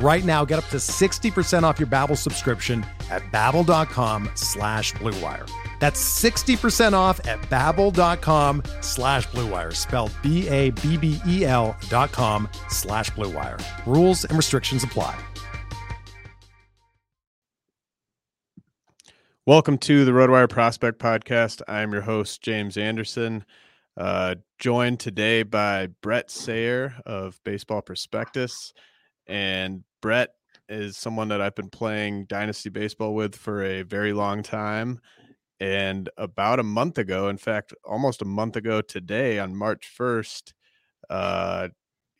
Right now, get up to 60% off your Babbel subscription at babbel.com/BlueWire. That's 60% off at babbel.com/BlueWire, spelled BABBEL.com/BlueWire. Rules and restrictions apply. Welcome to the Roadwire Prospect Podcast. I'm your host, James Anderson, joined today by Brett Sayer of Baseball Prospectus. And Brett is someone that I've been playing Dynasty Baseball with for a very long time. And about a month ago, in fact, almost a month ago today on March 1st,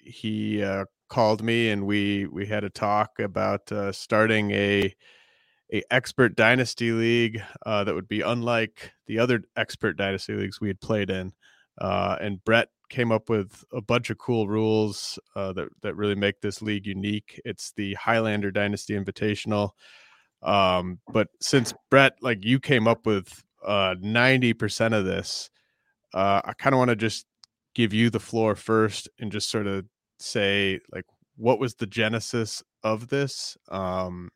he called me and we had a talk about starting a expert Dynasty league that would be unlike the other expert Dynasty leagues we had played in. And Brett came up with a bunch of cool rules that really make this league unique. It's the Highlander Dynasty Invitational. But since Brett, like, you came up with 90% of this, I kind of want to just give you the floor first and just sort of say, like, what was the genesis of this? How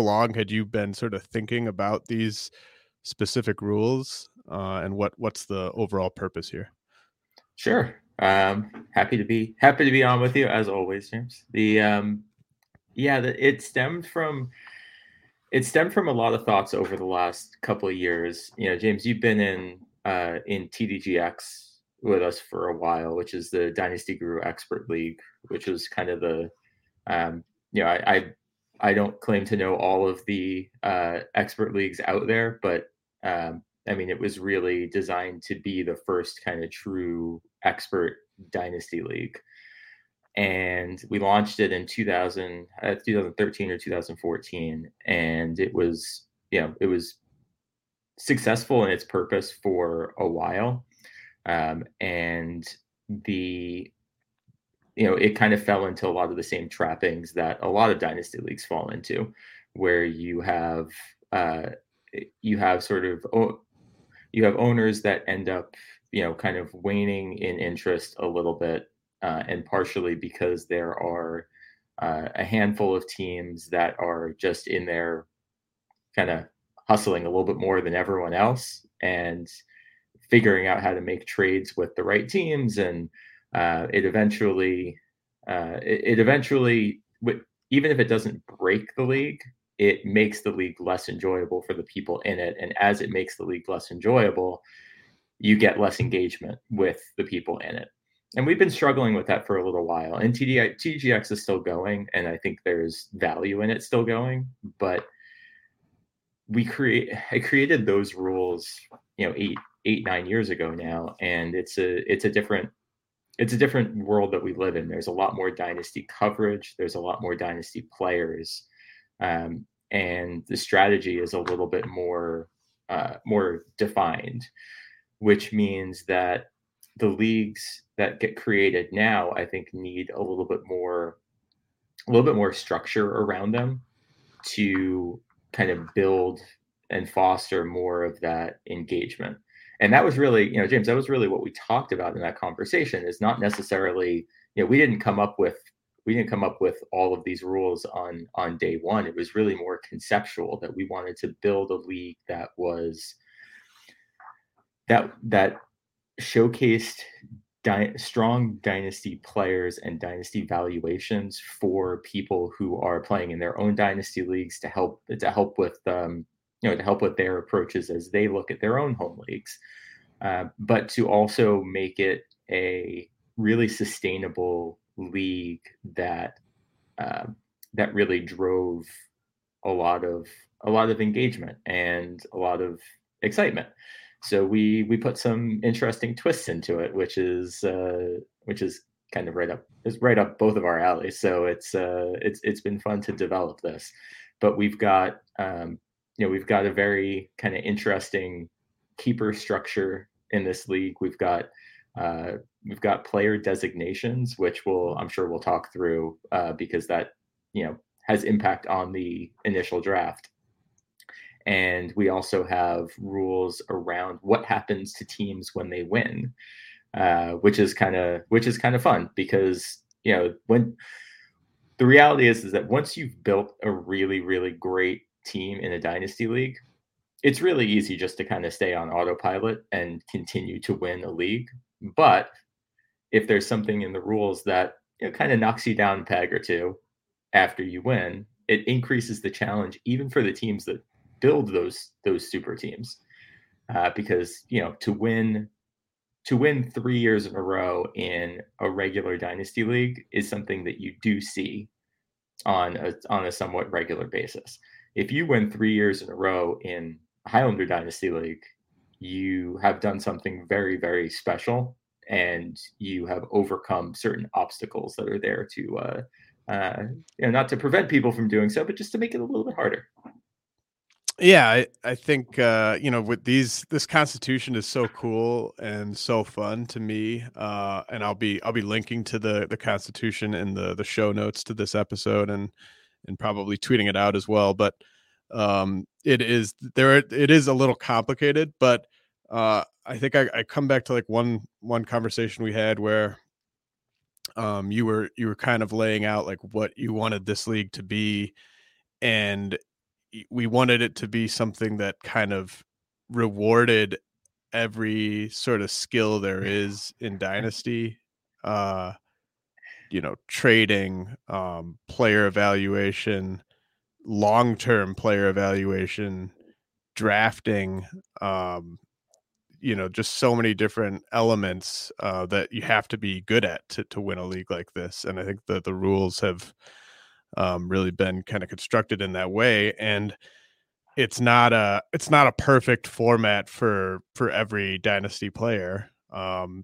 long had you been sort of thinking about these specific rules, and what's the overall purpose here? Sure. Happy to be on with you as always, James. It stemmed from a lot of thoughts over the last couple of years. You know, James, you've been in TDGX with us for a while, which is the Dynasty Guru Expert League, which was kind of the, I don't claim to know all of the expert leagues out there, but it was really designed to be the first kind of true expert Dynasty league. And we launched it in 2013 or 2014. And it was, it was successful in its purpose for a while. It kind of fell into a lot of the same trappings that a lot of Dynasty leagues fall into, where you have owners that end up, kind of waning in interest a little bit. And partially because there are a handful of teams that are just in there kind of hustling a little bit more than everyone else and figuring out how to make trades with the right teams. And it eventually, even if it doesn't break the league, it makes the league less enjoyable for the people in it. And as it makes the league less enjoyable, you get less engagement with the people in it. And we've been struggling with that for a little while, and TDGX is still going. And I think there's value in it still going, but I created those rules, 8, 9 years ago now. And it's a different world that we live in. There's a lot more Dynasty coverage. There's a lot more Dynasty players. And the strategy is a little bit more defined, which means that the leagues that get created now, I think, need a little bit more structure around them to kind of build and foster more of that engagement. And that was really, James, that was really what we talked about in that conversation. Is not necessarily, we didn't come up with all of these rules on day one. It was really more conceptual, that we wanted to build a league that was that showcased strong Dynasty players and Dynasty valuations for people who are playing in their own Dynasty leagues to help with their approaches as they look at their own home leagues, but to also make it a really sustainable league that that really drove a lot of engagement and a lot of excitement. So we put some interesting twists into it, which is kind of right up both of our alleys. So it's been fun to develop this, but we've got a very kind of interesting keeper structure in this league. We've got player designations, which I'm sure we'll talk through because that, has impact on the initial draft. And we also have rules around what happens to teams when they win, which is kind of fun because, when the reality is that once you've built a really, really great team in a dynasty league, it's really easy just to kind of stay on autopilot and continue to win a league. But if there's something in the rules that kind of knocks you down a peg or two after you win, it increases the challenge even for the teams that build those super teams, because to win 3 years in a row in a regular dynasty league is something that you do see on a somewhat regular basis. If you win 3 years in a row in Highlander Dynasty League, you have done something very, very special, and you have overcome certain obstacles that are there to, not to prevent people from doing so, but just to make it a little bit harder. Yeah, I think, with this constitution is so cool and so fun to me. And I'll be linking to the constitution in the show notes to this episode and probably tweeting it out as well. But it is a little complicated, but I think I come back to like one conversation we had where you were kind of laying out like what you wanted this league to be, and we wanted it to be something that kind of rewarded every sort of skill there is in dynasty, trading, player evaluation, long-term player evaluation, drafting, just so many different elements that you have to be good at to win a league like this. And I think that the rules have really been kind of constructed in that way, and it's not a perfect format for every dynasty player. I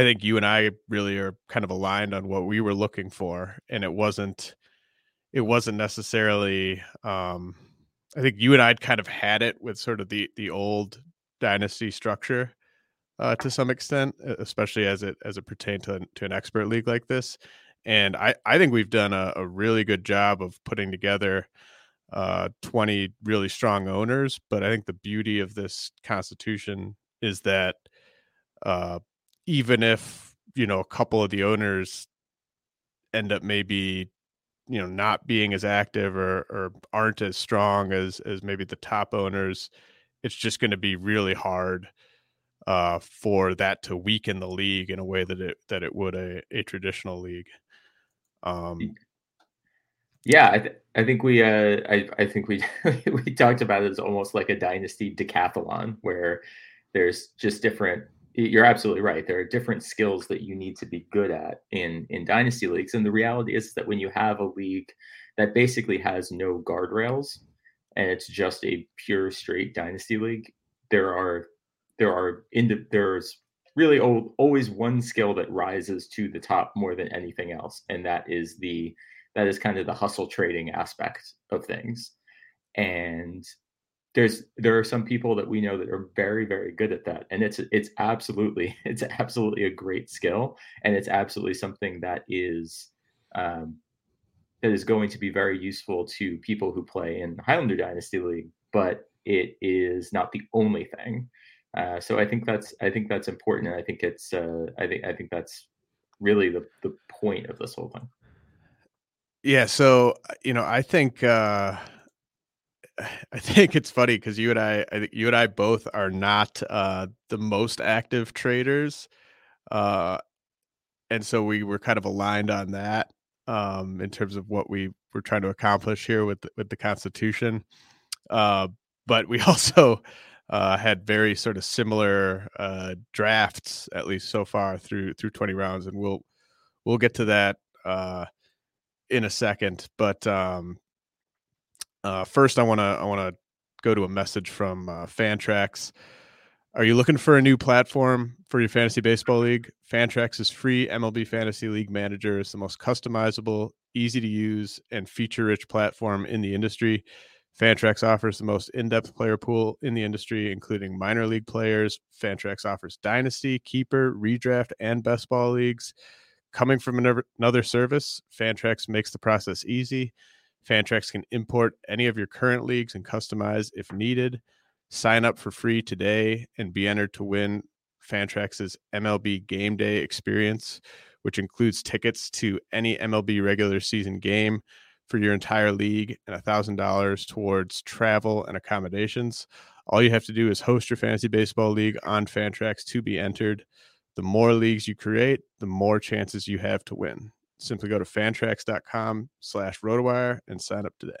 think you and I really are kind of aligned on what we were looking for, and it wasn't necessarily. I think you and I'd kind of had it with sort of the old dynasty structure to some extent, especially as it pertained to an expert league like this. And I think we've done a really good job of putting together 20 really strong owners. But I think the beauty of this constitution is that even if, a couple of the owners end up maybe, not being as active or aren't as strong as maybe the top owners, it's just going to be really hard for that to weaken the league in a way that it would a traditional league. Yeah, I think we we talked about it as almost like a dynasty decathlon where there's just different. You're absolutely right. There are different skills that you need to be good at in dynasty leagues. And the reality is that when you have a league that basically has no guardrails and it's just a pure straight dynasty league, there's really always one skill that rises to the top more than anything else. And that is kind of the hustle trading aspect of things. And there are some people that we know that are very, very good at that. And it's absolutely a great skill. And it's absolutely something that is going to be very useful to people who play in Highlander Dynasty League, but it is not the only thing. So I think that's important. And I think that's really the point of this whole thing. Yeah. So, I think it's funny because I think you and I both are not the most active traders. And so we were kind of aligned on that in terms of what we were trying to accomplish here with the Constitution. But we also had very sort of similar drafts, at least so far through 20 rounds. And we'll get to that in a second. But first, I want to go to a message from Fantrax. Are you looking for a new platform for your fantasy baseball league? Fantrax is free MLB Fantasy League Manager. It's the most customizable, easy to use, and feature-rich platform in the industry. Fantrax offers the most in-depth player pool in the industry, including minor league players. Fantrax offers dynasty, keeper, redraft, and best ball leagues. Coming from another service, Fantrax makes the process easy. Fantrax can import any of your current leagues and customize if needed. Sign up for free today and be entered to win Fantrax's MLB Game Day experience, which includes tickets to any MLB regular season game for your entire league and $1,000 towards travel and accommodations. All you have to do is host your fantasy baseball league on Fantrax to be entered. The more leagues you create, the more chances you have to win. Simply go to fantrax.com/RotoWire and sign up today.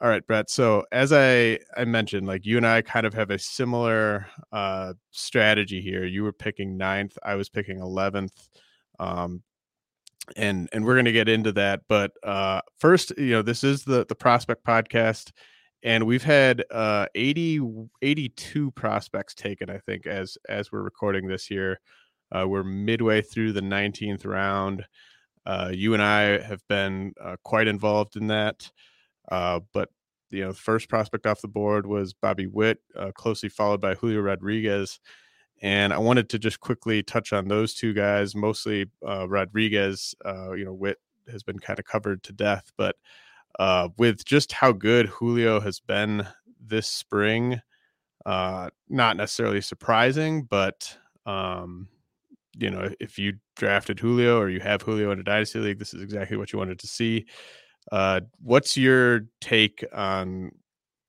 All right, Brett. So as I mentioned, like, you and I kind of have a similar strategy here. You were picking 9th. I was picking 11th. And we're going to get into that. But first, you know, this is the Prospect Podcast, and we've had 82 prospects taken, I think, as we're recording this here. We're midway through the 19th round. You and I have been quite involved in that. But, you know, the first prospect off the board was Bobby Witt, closely followed by Julio Rodriguez. And I wanted to just quickly touch on those two guys, mostly Rodriguez. You know, Witt has been kind of covered to death, but with just how good Julio has been this spring, not necessarily surprising, but, you know, if you drafted Julio or you have Julio in a dynasty league, this is exactly what you wanted to see. What's your take on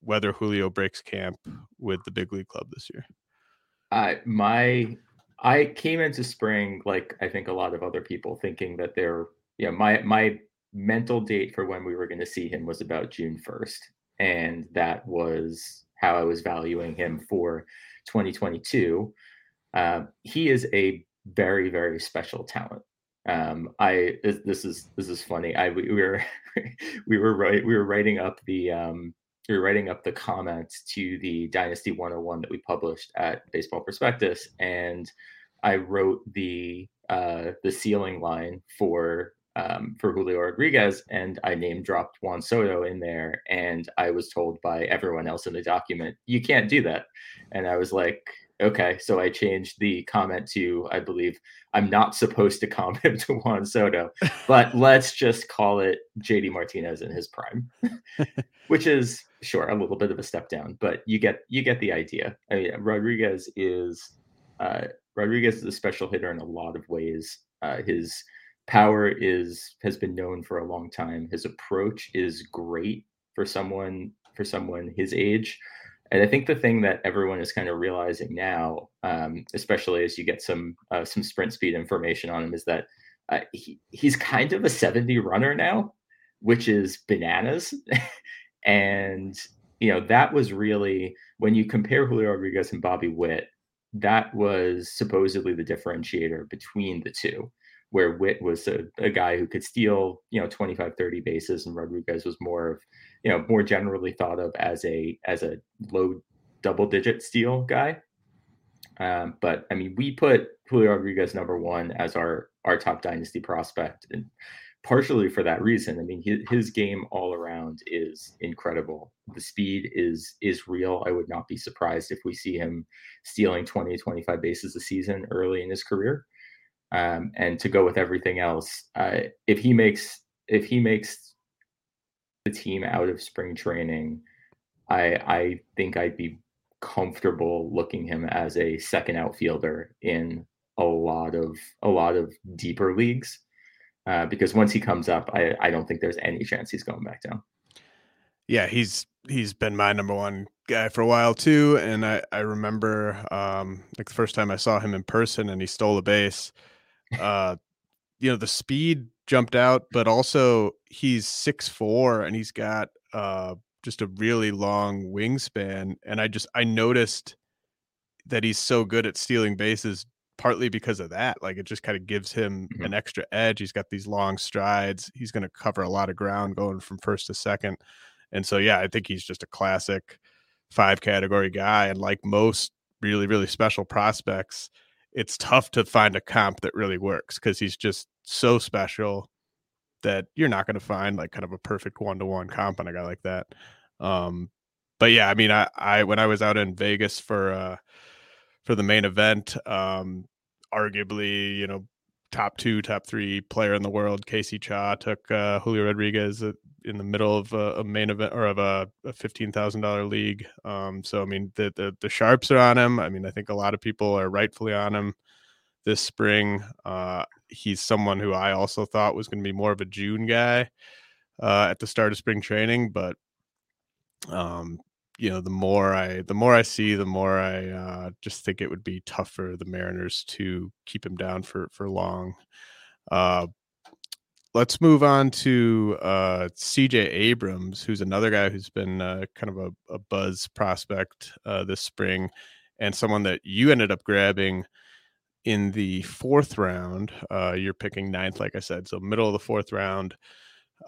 whether Julio breaks camp with the big league club this year? I came into spring, like I think a lot of other people, thinking that my mental date for when we were going to see him was about June 1st. And that was how I was valuing him for 2022. He is a very, very special talent. This is funny. We were writing up the comments to the Dynasty 101 that we published at Baseball Prospectus, and I wrote the ceiling line for Julio Rodriguez, and I name dropped Juan Soto in there, and I was told by everyone else in the document, you can't do that. And I was like, okay, so I changed the comment to, I believe I'm not supposed to comment to Juan Soto, but let's just call it J.D. Martinez in his prime, which is, sure, a little bit of a step down, but you get the idea. I mean, Rodriguez is a special hitter in a lot of ways. His power has been known for a long time. His approach is great for someone his age. And I think the thing that everyone is kind of realizing now, especially as you get some sprint speed information on him, is that he's kind of a 70 runner now, which is bananas. And, you know, that was really, when you compare Julio Rodriguez and Bobby Witt, that was supposedly the differentiator between the two, where Witt was a guy who could steal, you know, 25, 30 bases, and Rodriguez was more generally thought of as a low double-digit steal guy. But, I mean, we put Julio Rodriguez number one as our top dynasty prospect, and partially for that reason. I mean, his game all around is incredible. The speed is real. I would not be surprised if we see him stealing 20, 25 bases a season early in his career. And to go with everything else, if he makes the team out of spring training, I think I'd be comfortable looking him as a second outfielder in a lot of deeper leagues, because once he comes up, I don't think there's any chance he's going back down. Yeah, he's been my number one guy for a while too, and I remember like the first time I saw him in person and he stole a base. You know, the speed jumped out, but also he's 6'4" and he's got just a really long wingspan. And I noticed that he's so good at stealing bases partly because of that. Like, it just kind of gives him an extra edge. He's got these long strides. He's going to cover a lot of ground going from first to second. And so, yeah, I think he's just a classic 5 category guy. And like most really, really special prospects, it's tough to find a comp that really works because he's just so special that you're not going to find like kind of a perfect one-to-one comp on a guy like that. But yeah, I mean, I when I was out in Vegas for the main event, arguably, you know, top 2, top 3 player in the world, Casey Cha took Julio Rodriguez in the middle of a main event or of a $15,000 league. So, I mean, the sharps are on him. I mean, I think a lot of people are rightfully on him this spring. He's someone who I also thought was going to be more of a June guy at the start of spring training. But, you know, the more I see, the more I just think it would be tough for the Mariners to keep him down for long. Let's move on to CJ Abrams, who's another guy who's been kind of a buzz prospect this spring, and someone that you ended up grabbing in the 4th round. You're picking 9th, like I said, so middle of the 4th round.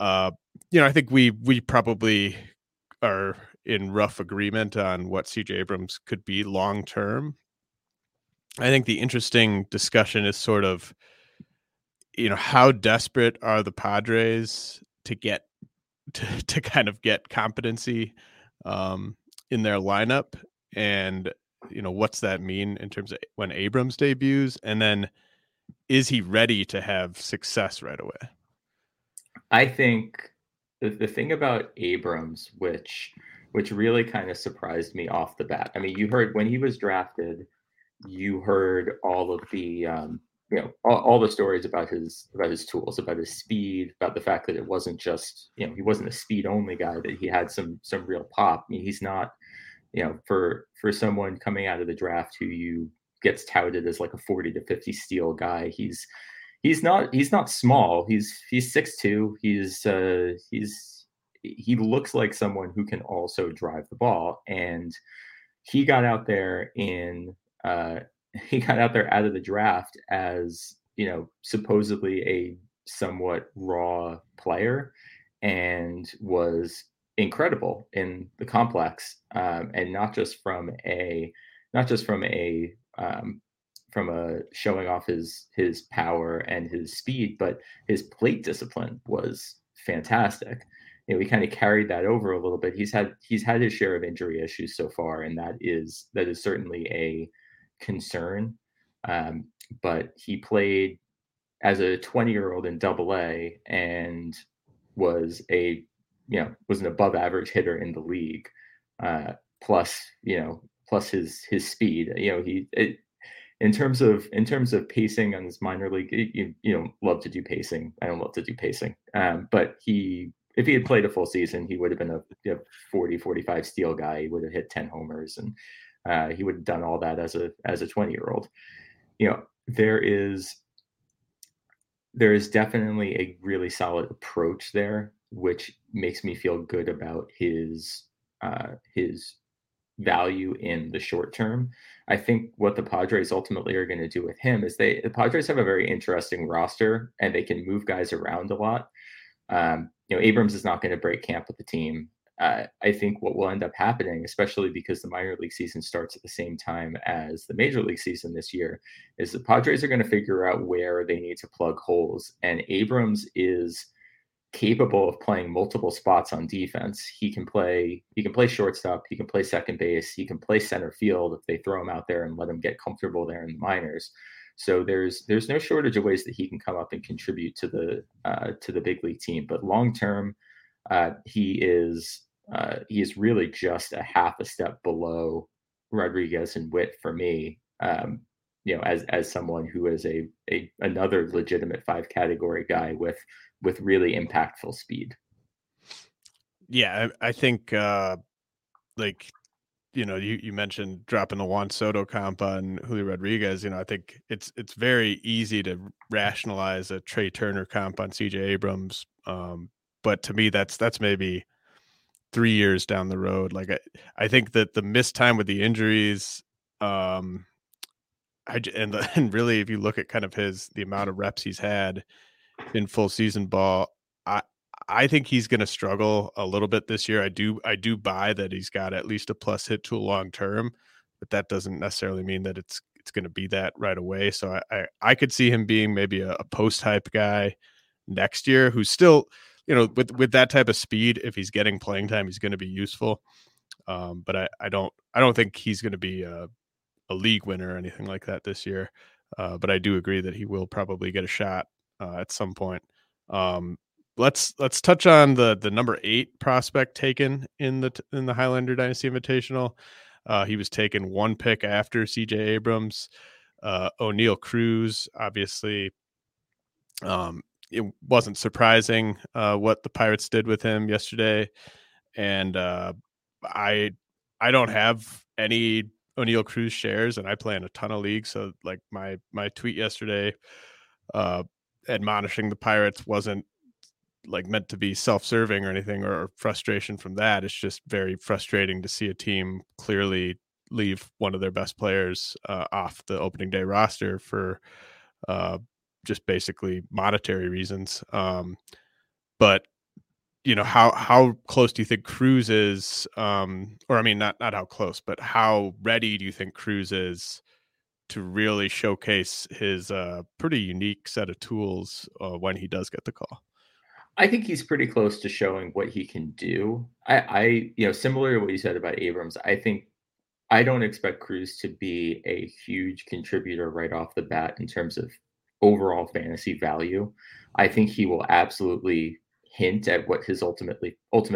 You know, I think we probably are in rough agreement on what CJ Abrams could be long term. I think the interesting discussion is sort of, you know, how desperate are the Padres to get to kind of get competency in their lineup, and, you know, what's that mean in terms of when Abrams debuts, and then is he ready to have success right away? I think the thing about Abrams, which really kind of surprised me off the bat. I mean, you heard when he was drafted, you heard all of the, you know, all the stories about his tools, about his speed, about the fact that it wasn't just, you know, he wasn't a speed only guy, that he had some real pop. I mean, he's not, you know, for someone coming out of the draft who you gets touted as like a 40 to 50 steal guy, he's not small. He's 6'2". He looks like someone who can also drive the ball. And he got out there out of the draft as, you know, supposedly a somewhat raw player, and was incredible in the complex. And not just from showing off his power and his speed, but his plate discipline was fantastic. You know, we kind of carried that over a little bit. He's had his share of injury issues so far, and that is certainly a concern. But he played as a 20-year-old in Double-A and was an above average hitter in the league. Plus his speed. You know, in terms of pacing on this minor league, you love to do pacing. I don't love to do pacing. But if he had played a full season, he would have been a 40, 45 steal guy. He would have hit 10 homers, and he would have done all that as a 20-year-old. You know, there is definitely a really solid approach there, which makes me feel good about his value in the short term. I think what the Padres ultimately are going to do with him is the Padres have a very interesting roster, and they can move guys around a lot. You know, Abrams is not going to break camp with the team. I think what will end up happening, especially because the minor league season starts at the same time as the major league season this year, is the Padres are going to figure out where they need to plug holes. And Abrams is capable of playing multiple spots on defense. He can play shortstop, he can play second base, he can play center field if they throw him out there and let him get comfortable there in the minors. So there's no shortage of ways that he can come up and contribute to the big league team. But long term, he is really just a half a step below Rodriguez and Witt for me. You know, as someone who is another legitimate 5 category guy with really impactful speed. Yeah, I think like, you know, you mentioned dropping the Juan Soto comp on Julio Rodriguez. You know, I think it's very easy to rationalize a Trey Turner comp on CJ Abrams. But to me, that's maybe 3 years down the road. Like I think that the missed time with the injuries, and really, if you look at kind of the amount of reps he's had in full season ball, I think he's going to struggle a little bit this year. I do buy that he's got at least a plus hit tool long term, but that doesn't necessarily mean that it's going to be that right away. So I could see him being maybe a post hype guy next year, who's still, you know, with that type of speed, if he's getting playing time, he's going to be useful. But I don't think he's going to be a league winner or anything like that this year. But I do agree that he will probably get a shot at some point. Let's touch on the number 8 prospect taken in the Highlander Dynasty Invitational. He was taken one pick after CJ Abrams, O'Neill Cruz. Obviously, it wasn't surprising what the Pirates did with him yesterday, and I don't have any O'Neill Cruz shares, and I play in a ton of leagues. So like my tweet yesterday, admonishing the Pirates wasn't like meant to be self-serving or anything, or frustration from that. It's just very frustrating to see a team clearly leave one of their best players off the opening day roster for just basically monetary reasons. But you know, how close do you think Cruz is? Or I mean, not how close, but how ready do you think Cruz is to really showcase his pretty unique set of tools when he does get the call? I think he's pretty close to showing what he can do. I similar to what you said about Abrams, I think I don't expect Cruz to be a huge contributor right off the bat in terms of overall fantasy value. I think he will absolutely hint at what his ultimate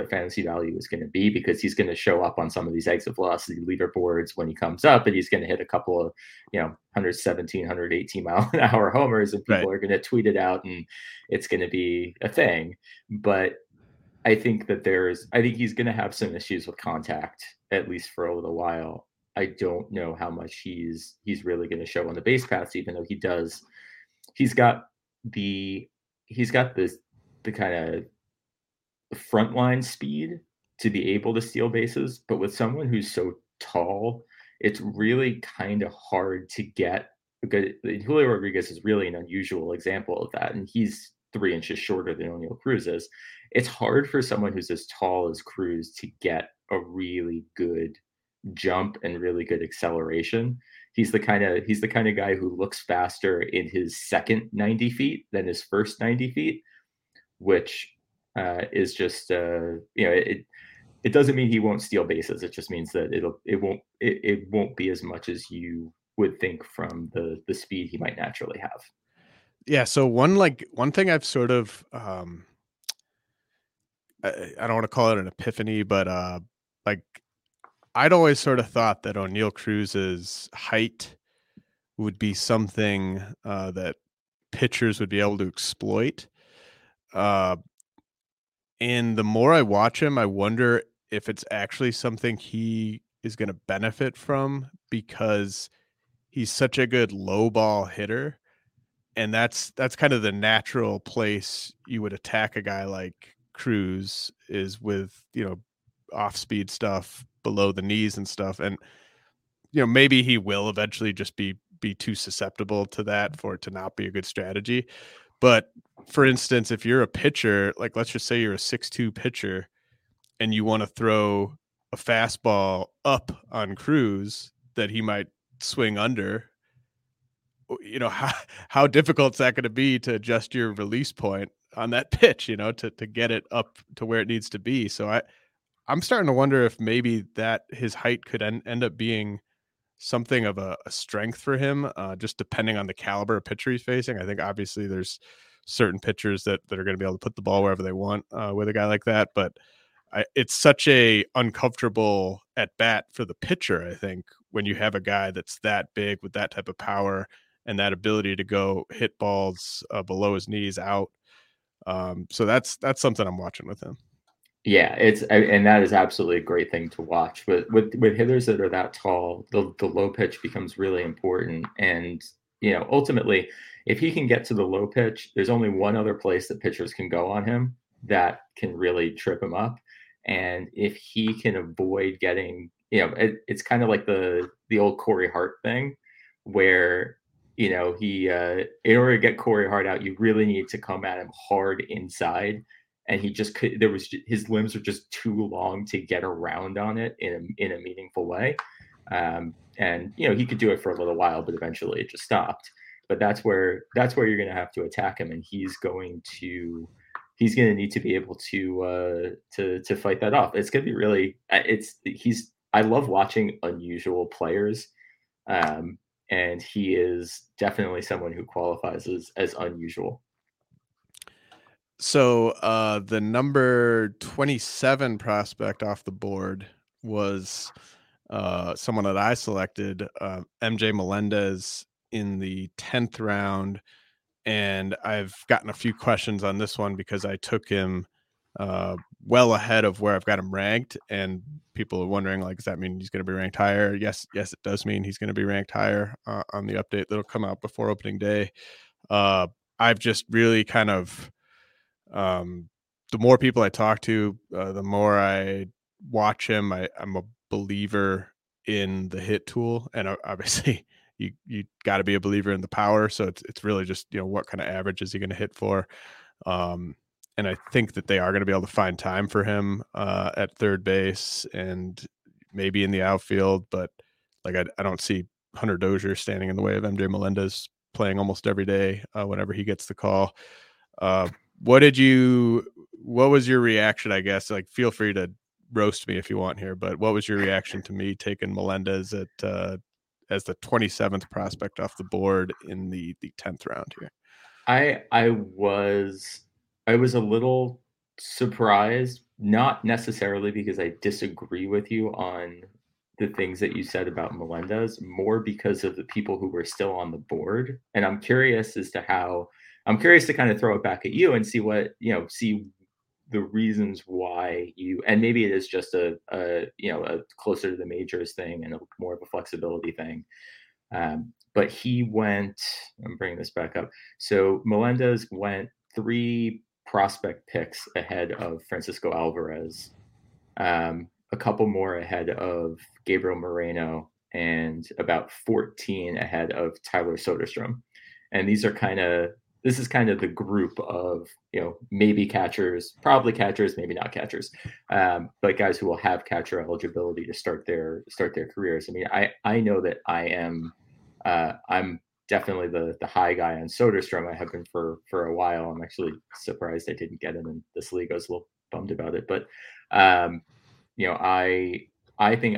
fantasy value is going to be, because he's going to show up on some of these exit velocity leaderboards when he comes up, and he's going to hit a couple of, 117, 118 mile an hour homers, and people are going to tweet it out, and it's going to be a thing. But I think he's going to have some issues with contact, at least for a little while. I don't know how much he's really going to show on the base paths, even though he's got the kind of frontline speed to be able to steal bases. But with someone who's so tall, it's really kind of hard to get a good. Julio Rodriguez is really an unusual example of that, and he's 3 inches shorter than O'Neill Cruz is. It's hard for someone who's as tall as Cruz to get a really good jump and really good acceleration. He's the kind of guy who looks faster in his second 90 feet than his first 90 feet. Which is just, it doesn't mean he won't steal bases. It just means that it won't be as much as you would think from the speed he might naturally have. Yeah. So one thing I've sort of, I don't want to call it an epiphany, but I'd always sort of thought that O'Neill Cruz's height would be something that pitchers would be able to exploit. And the more I watch him, I wonder if it's actually something he is going to benefit from, because he's such a good low ball hitter. And that's kind of the natural place you would attack a guy like Cruz, is with, off speed stuff below the knees and stuff. And, maybe he will eventually just be too susceptible to that for it to not be a good strategy. But for instance, if you're a pitcher, like let's just say you're a 6'2 pitcher and you want to throw a fastball up on Cruz that he might swing under, how difficult is that going to be to adjust your release point on that pitch, to get it up to where it needs to be? So I'm starting to wonder if maybe that his height could end up being something of a strength for him, just depending on the caliber of pitcher he's facing. I think obviously there's certain pitchers that are going to be able to put the ball wherever they want with a guy like that, but it's such a uncomfortable at bat for the pitcher, I think, when you have a guy that's that big with that type of power and that ability to go hit balls below his knees out. So that's something I'm watching with him. Yeah, and that is absolutely a great thing to watch. With hitters that are that tall, the low pitch becomes really important. And, ultimately, if he can get to the low pitch, there's only one other place that pitchers can go on him that can really trip him up. And if he can avoid getting, it's kind of like the old Corey Hart thing where, he, in order to get Corey Hart out, you really need to come at him hard inside. And he just could, his limbs are just too long to get around on it in a meaningful way. And, he could do it for a little while, but eventually it just stopped. But that's where you're going to have to attack him. And he's going to need to be able to fight that off. It's going to be I love watching unusual players. And he is definitely someone who qualifies as unusual. So the number 27 prospect off the board was someone that I selected, MJ Melendez, in the 10th round. And I've gotten a few questions on this one because I took him well ahead of where I've got him ranked. And people are wondering, does that mean he's going to be ranked higher? Yes, it does mean he's going to be ranked higher on the update that'll come out before opening day. I've just really kind of... the more people I talk to, the more I watch him. I'm a believer in the hit tool, and obviously you got to be a believer in the power. So it's really just, what kind of average is he going to hit for? And I think that they are going to be able to find time for him at third base and maybe in the outfield. But I don't see Hunter Dozier standing in the way of MJ Melendez playing almost every day whenever he gets the call. What was your reaction, I guess? Feel free to roast me if you want here, but what was your reaction to me taking Melendez at as the 27th prospect off the board in the 10th round here? I was a little surprised, not necessarily because I disagree with you on the things that you said about Melendez, more because of the people who were still on the board. And I'm curious to kind of throw it back at you and see what, see the reasons why you, and maybe it is just a closer to the majors thing and more of a flexibility thing. But I'm bringing this back up. So Melendez went 3 prospect picks ahead of Francisco Alvarez, a couple more ahead of Gabriel Moreno, and about 14 ahead of Tyler Soderstrom. And this is kind of the group of, maybe catchers, probably catchers, maybe not catchers, but guys who will have catcher eligibility to start their careers. I mean, I know that I'm definitely the high guy on Soderstrom. I have been for a while. I'm actually surprised I didn't get him in this league. I was a little bummed about it, but I think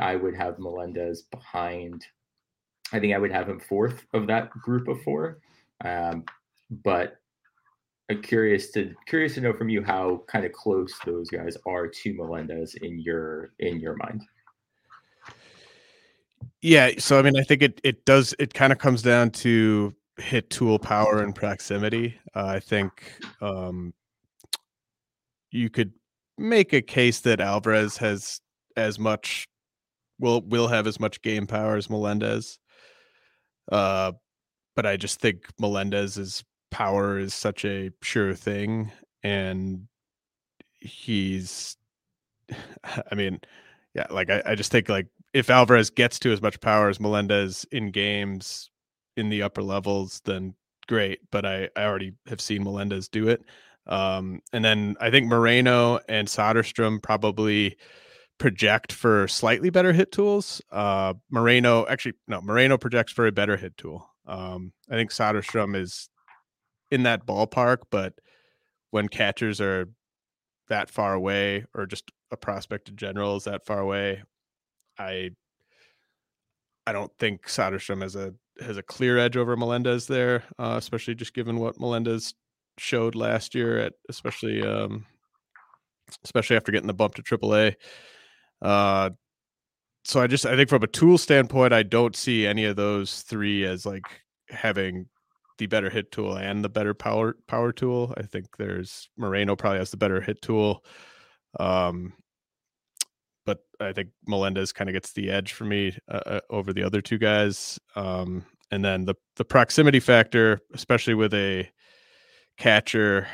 I would have Melendez behind. I think I would have him 4th of that group of 4. But I'm curious to know from you how kind of close those guys are to Melendez in your mind. Yeah, so I mean, I think it kind of comes down to hit tool, power, and proximity. I think you could make a case that Alvarez has as much will have as much game power as Melendez, but I just think Melendez power is such a sure thing, and I just think if Alvarez gets to as much power as Melendez in games in the upper levels, then great, but I already have seen Melendez do it. And then I think Moreno and Soderstrom probably project for slightly better hit tools. Moreno projects for a better hit tool. I think Soderstrom is in that ballpark, but when catchers are that far away, or just a prospect in general is that far away, I don't think Soderstrom has a clear edge over Melendez there, especially just given what Melendez showed last year, especially after getting the bump to AAA. So I think from a tool standpoint, I don't see any of those 3 as having the better hit tool and the better power tool. I think there's Moreno probably has the better hit tool. But I think Melendez kind of gets the edge for me over the other 2 guys. And then the proximity factor, especially with a catcher,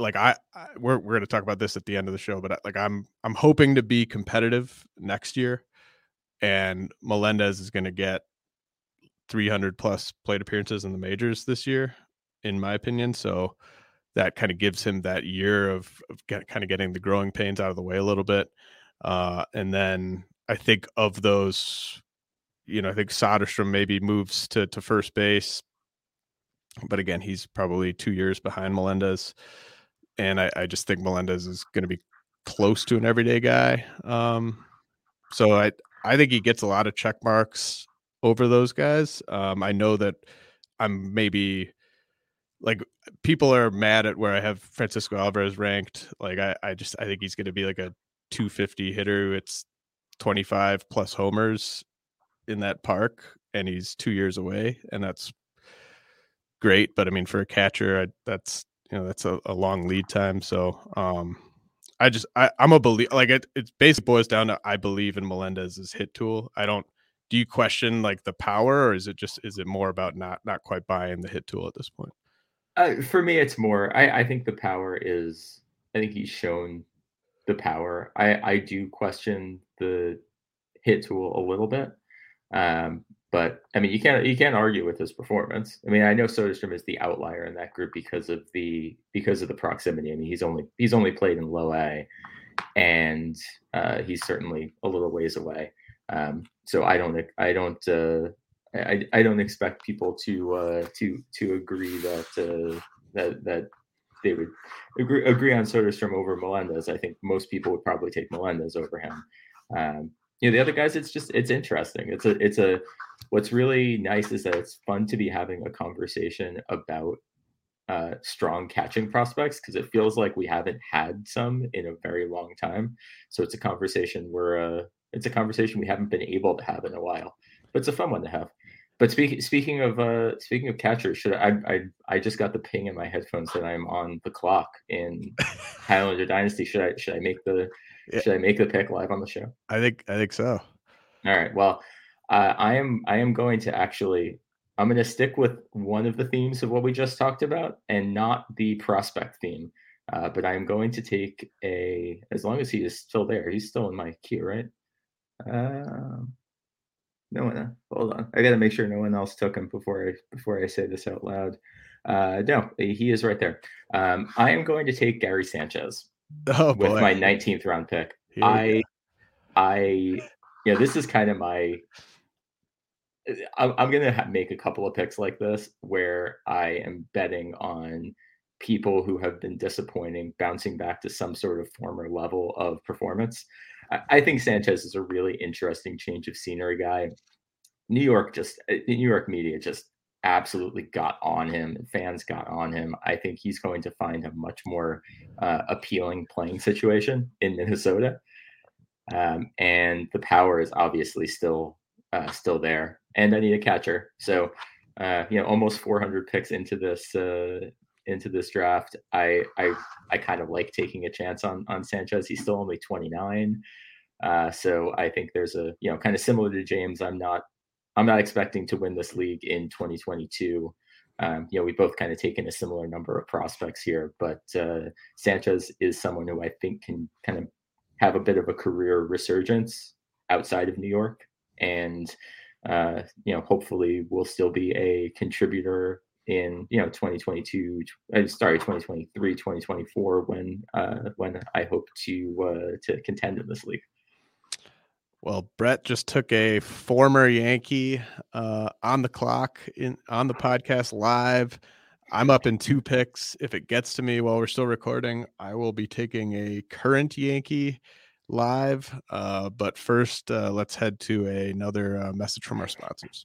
like we're going to talk about this at the end of the show, but like I'm hoping to be competitive next year, and Melendez is going to get 300 plus plate appearances in the majors this year, in my opinion. So that kind of gives him that year of getting the growing pains out of the way a little bit. And then I think of those, you know, I think Soderstrom maybe moves to first base, but again, he's probably 2 years behind Melendez. And I just think Melendez is going to be close to an everyday guy. So I think he gets a lot of check marks over those guys. I know that I'm maybe like people are mad at where I have Francisco Alvarez ranked. Like I think he's going to be like a 250 hitter. It's 25 plus homers in that park, and he's 2 years away, and that's great. But I mean, for a catcher, that's a long lead time. So I'm a believer. Like it basically boils down to I believe in Melendez's hit tool. I don't. Do you question like the power, or is it more about not quite buying the hit tool at this point? For me, it's more, I think the power is, I think he's shown the power. I do question the hit tool a little bit. But I mean, you can't argue with his performance. I mean, I know Soderstrom is the outlier in that group because of the proximity. I mean, he's only played in low A, and he's certainly a little ways away. So I don't expect people to agree that they would agree on Soderstrom over Melendez. I think most people would probably take Melendez over him. You know, the other guys, it's interesting. It's what's really nice is that it's fun to be having a conversation about strong catching prospects, because it feels like we haven't had some in a very long time. So it's a conversation we haven't been able to have in a while, but it's a fun one to have. But speaking of catchers, I just got the ping in my headphones that I'm on the clock in Highlander Dynasty. Should I make the pick live on the show? I think so. All right. Well, I am going to I'm going to stick with one of the themes of what we just talked about, and not the prospect theme. But I'm going to take as long as he is still there. He's still in my queue, right? No one. Hold on. I got to make sure no one else took him before I say this out loud. No, he is right there. I am going to take Gary Sanchez with my 19th round pick. Here this is kind of my. I'm going to make a couple of picks like this where I am betting on people who have been disappointing bouncing back to some sort of former level of performance. I think Sanchez is a really interesting change of scenery guy. New York media just absolutely got on him. Fans got on him. I think he's going to find a much more appealing playing situation in Minnesota. And the power is obviously still there. And I need a catcher. So, almost 400 picks into this draft, I kind of like taking a chance on Sanchez. He's still only 29, so I think there's a kind of similar to James. I'm not expecting to win this league in 2022. We've both kind of taken a similar number of prospects here, but Sanchez is someone who I think can kind of have a bit of a career resurgence outside of New York, and hopefully will still be a contributor in 2023, 2024, when I hope to contend in this league. Well, Brett just took a former Yankee on the clock on the podcast live. I'm up in two picks. If it gets to me while we're still recording, I will be taking a current Yankee live. But first, let's head to another message from our sponsors.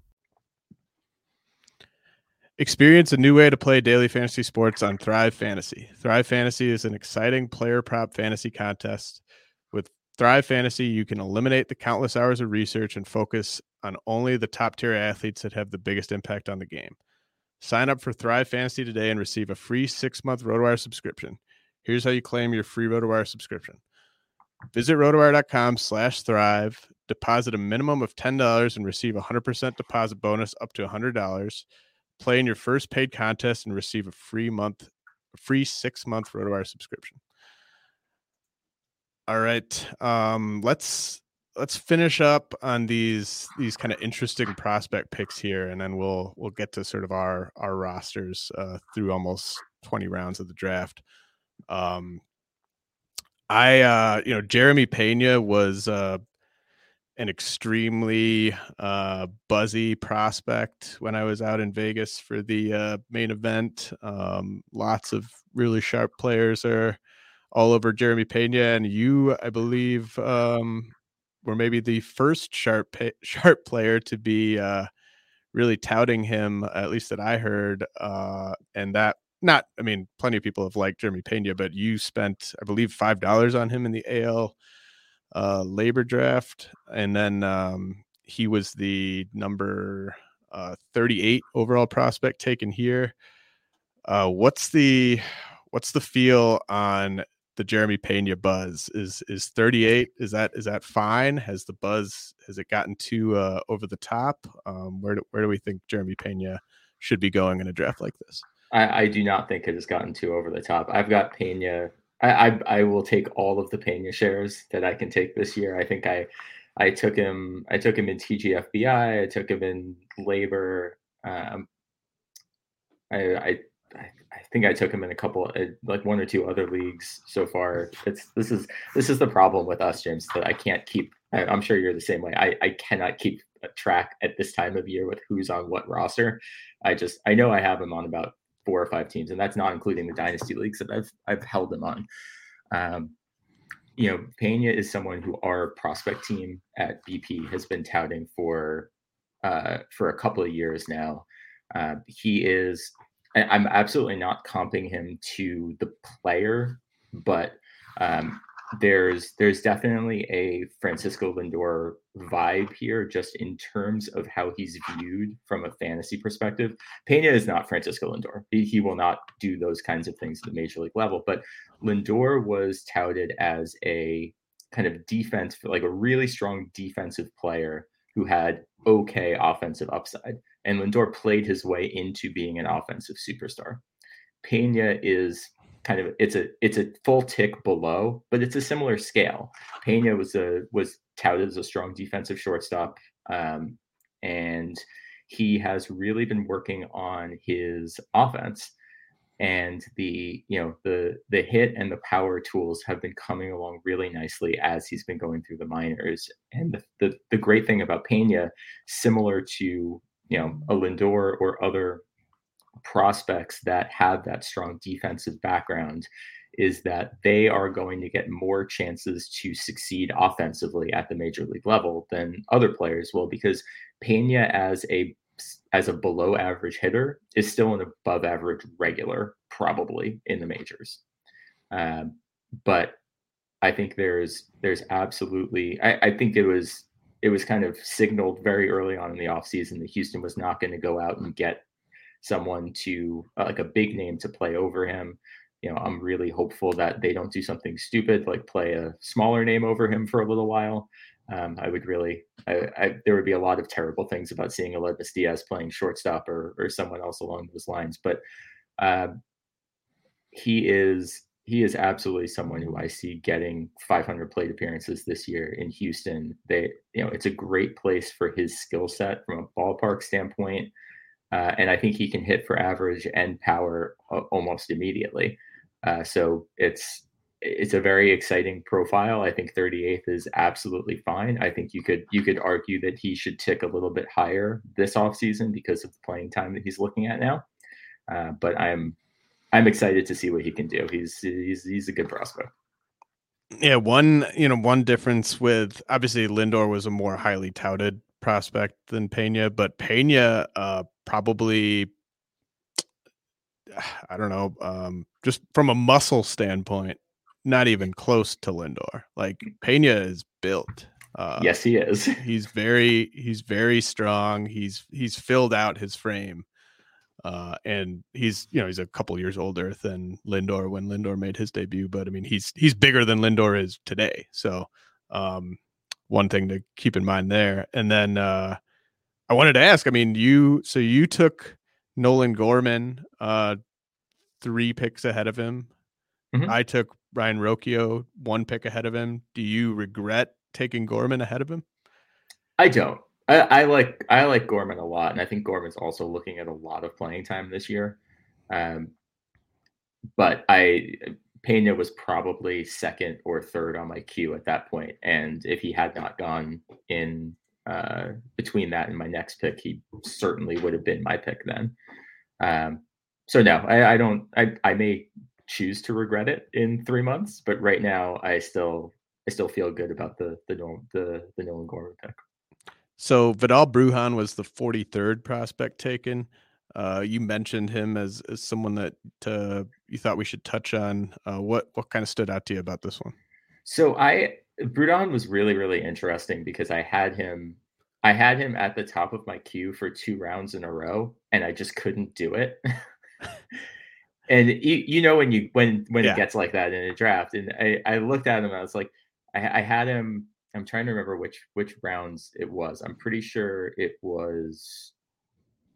Experience a new way to play daily fantasy sports on Thrive Fantasy. Thrive Fantasy is an exciting player prop fantasy contest. With Thrive Fantasy, you can eliminate the countless hours of research and focus on only the top-tier athletes that have the biggest impact on the game. Sign up for Thrive Fantasy today and receive a free 6-month RotoWire subscription. Here's how you claim your free RotoWire subscription. Visit RotoWire.com/Thrive, deposit a minimum of $10 and receive a 100% deposit bonus up to $100. Play in your first paid contest and receive a free 6-month RotoWire subscription. All right. Let's finish up on these kind of interesting prospect picks here, and then we'll get to sort of our rosters through almost 20 rounds of the draft. I Jeremy Pena was an extremely buzzy prospect when I was out in Vegas for the main event. Lots of really sharp players are all over Jeremy Pena, and you, I believe, were maybe the first sharp player to be really touting him, at least that I heard. Plenty of people have liked Jeremy Pena, but you spent, I believe, $5 on him in the AL labor draft, and then he was the number 38 overall prospect taken here. What's the feel on the Jeremy Pena buzz? Is 38? Is that fine? Has it gotten too over the top? Where do we think Jeremy Pena should be going in a draft like this? I do not think it has gotten too over the top. I've got Pena. I will take all of the Pena shares that I can take this year. I think I took him in TGFBI. I took him in labor. I think I took him in a couple, like one or two other leagues so far. This is the problem with us, James, that I can't keep. I'm sure you're the same way. I cannot keep a track at this time of year with who's on what roster. I know I have him on about 4 or 5 teams, and that's not including the dynasty leagues that I've held them on. Pena is someone who our prospect team at BP has been touting for a couple of years now. I'm absolutely not comping him to the player, but there's definitely a Francisco Lindor vibe here, just in terms of how he's viewed from a fantasy perspective. Pena is not Francisco Lindor. He will not do those kinds of things at the major league level, but Lindor was touted as a kind of defense, like a really strong defensive player who had okay offensive upside, and Lindor played his way into being an offensive superstar. Pena is kind of, it's a full tick below, but it's a similar scale. Pena was touted as a strong defensive shortstop, and he has really been working on his offense. and the hit and the power tools have been coming along really nicely as he's been going through the minors. And the great thing about Pena, similar to a Lindor or other prospects that have that strong defensive background, is that they are going to get more chances to succeed offensively at the major league level than other players will, because Pena as a below average hitter is still an above average regular, probably in the majors. But I think there's absolutely, I think it was kind of signaled very early on in the offseason that Houston was not going to go out and get someone to like a big name to play over him. I'm really hopeful that they don't do something stupid, like play a smaller name over him for a little while. There would be a lot of terrible things about seeing Aledmus Diaz playing shortstop or someone else along those lines. But he is absolutely someone who I see getting 500 plate appearances this year in Houston. It's a great place for his skill set from a ballpark standpoint. And I think he can hit for average and power almost immediately. So it's a very exciting profile. I think 38th is absolutely fine. I think you could argue that he should tick a little bit higher this offseason because of the playing time that he's looking at now. But I'm excited to see what he can do. He's a good prospect. Yeah, one difference with, obviously, Lindor was a more highly touted prospect than Pena, but Pena probably, I don't know, just from a muscle standpoint, not even close to Lindor. Like, Pena is built. Yes, he is. He's very strong. He's filled out his frame. And he's a couple years older than Lindor when Lindor made his debut, but I mean, he's bigger than Lindor is today. So, one thing to keep in mind there. And then I wanted to ask, you took Nolan Gorman 3 picks ahead of him. Mm-hmm. I took Ryan Rocchio 1 pick ahead of him. Do you regret taking Gorman ahead of him? I don't. I like Gorman a lot, and I think Gorman's also looking at a lot of playing time this year. But Pena was probably second or third on my queue at that point. And if he had not gone in between that and my next pick, he certainly would have been my pick then. So no, I don't, I may choose to regret it in 3 months, but right now I still feel good about the Nolan Gorman pick. So Vidal Brujan was the 43rd prospect taken. You mentioned him as someone that you thought we should touch on. What kind of stood out to you about this one? So Brujan was really, really interesting because I had him at the top of my queue for 2 rounds in a row, and I just couldn't do it. And when yeah. It gets like that in a draft, and I looked at him and I was like, I had him. I'm trying to remember which rounds it was. I'm pretty sure it was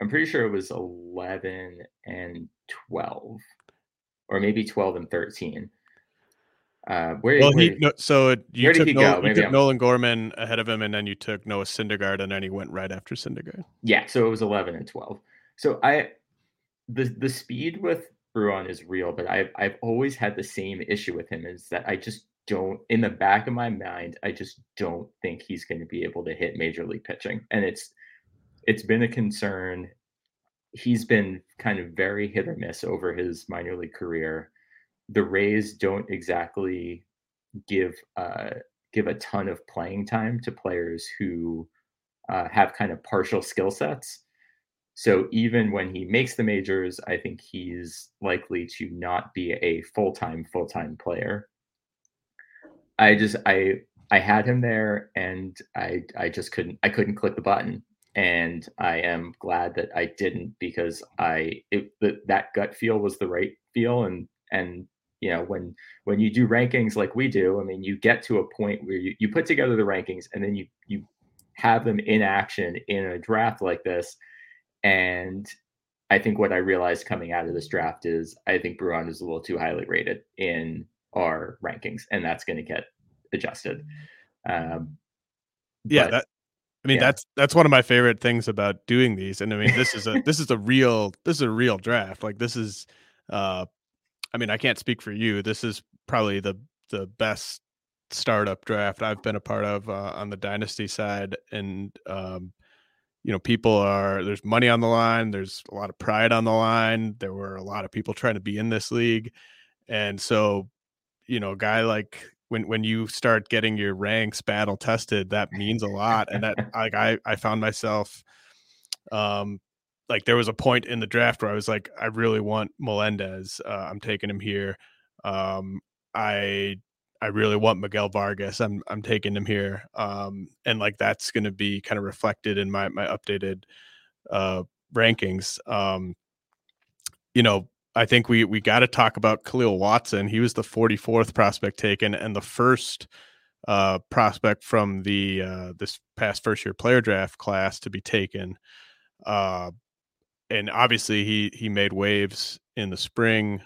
11 and 12, or maybe 12 and 13. You took Nolan Gorman ahead of him, and then you took Noah Syndergaard, and then he went right after Syndergaard. Yeah, so it was 11 and 12. So the speed with Brujan is real, but I've always had the same issue with him, is that I just don't, in the back of my mind, I just don't think he's going to be able to hit major league pitching, and it's been a concern. He's been kind of very hit or miss over his minor league career. The Rays don't exactly give a ton of playing time to players who have kind of partial skill sets. So even when he makes the majors, I think he's likely to not be a full-time player. I had him there, and I just couldn't click the button. And I am glad that I didn't, because that gut feel was the right feel. And when you do rankings like we do, I mean, you get to a point where you put together the rankings, and then you have them in action in a draft like this. And I think what I realized coming out of this draft is I think Brujan is a little too highly rated in our rankings, and that's going to get adjusted. That's one of my favorite things about doing these. And I mean, this is a real draft. Like, this is I mean, I can't speak for you. This is probably the best startup draft I've been a part of on the dynasty side. And, you know, there's money on the line. There's a lot of pride on the line. There were a lot of people trying to be in this league. And so, you know, a guy like when you start getting your ranks battle tested, that means a lot. And that like, I found myself, like there was a point in the draft where I was like, I really want Melendez. I'm taking him here. I really want Miguel Vargas. I'm taking him here. And like, that's going to be kind of reflected in my updated rankings. You know, I think we got to talk about Khalil Watson. He was the 44th prospect taken and the first prospect from the this past first year player draft class to be taken. And obviously he made waves in the spring.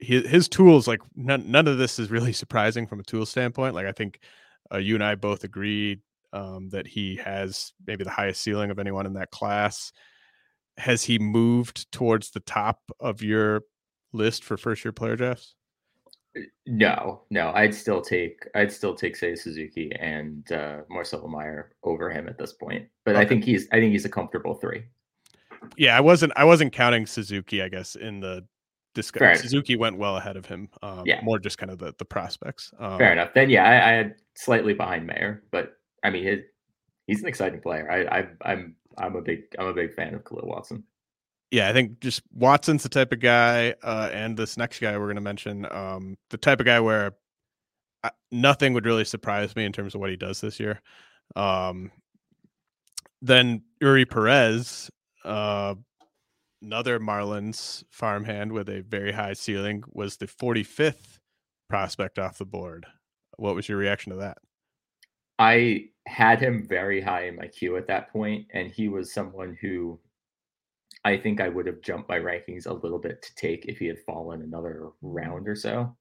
His tools, like none of this is really surprising from a tool standpoint. Like I think you and I both agreed that he has maybe the highest ceiling of anyone in that class. Has he moved towards the top of your list for first year player drafts? No, I'd still take Seiya Suzuki and Marcelo Meyer over him at this point. But okay. I think he's a comfortable three. Yeah, I wasn't counting Suzuki, I guess, in the discussion. Suzuki went well ahead of him. More just kind of the prospects. Fair enough. Then yeah, I had slightly behind Meyer, but I mean he's an exciting player. I'm a big fan of Khalil Watson. Yeah, I think just Watson's the type of guy, and this next guy we're going to mention, the type of guy where nothing would really surprise me in terms of what he does this year. Then Uri Perez, another Marlins farmhand with a very high ceiling, was the 45th prospect off the board. What was your reaction to that? I had him very high in my queue at that point, and he was someone who I think I would have jumped my rankings a little bit to take if he had fallen another round or so.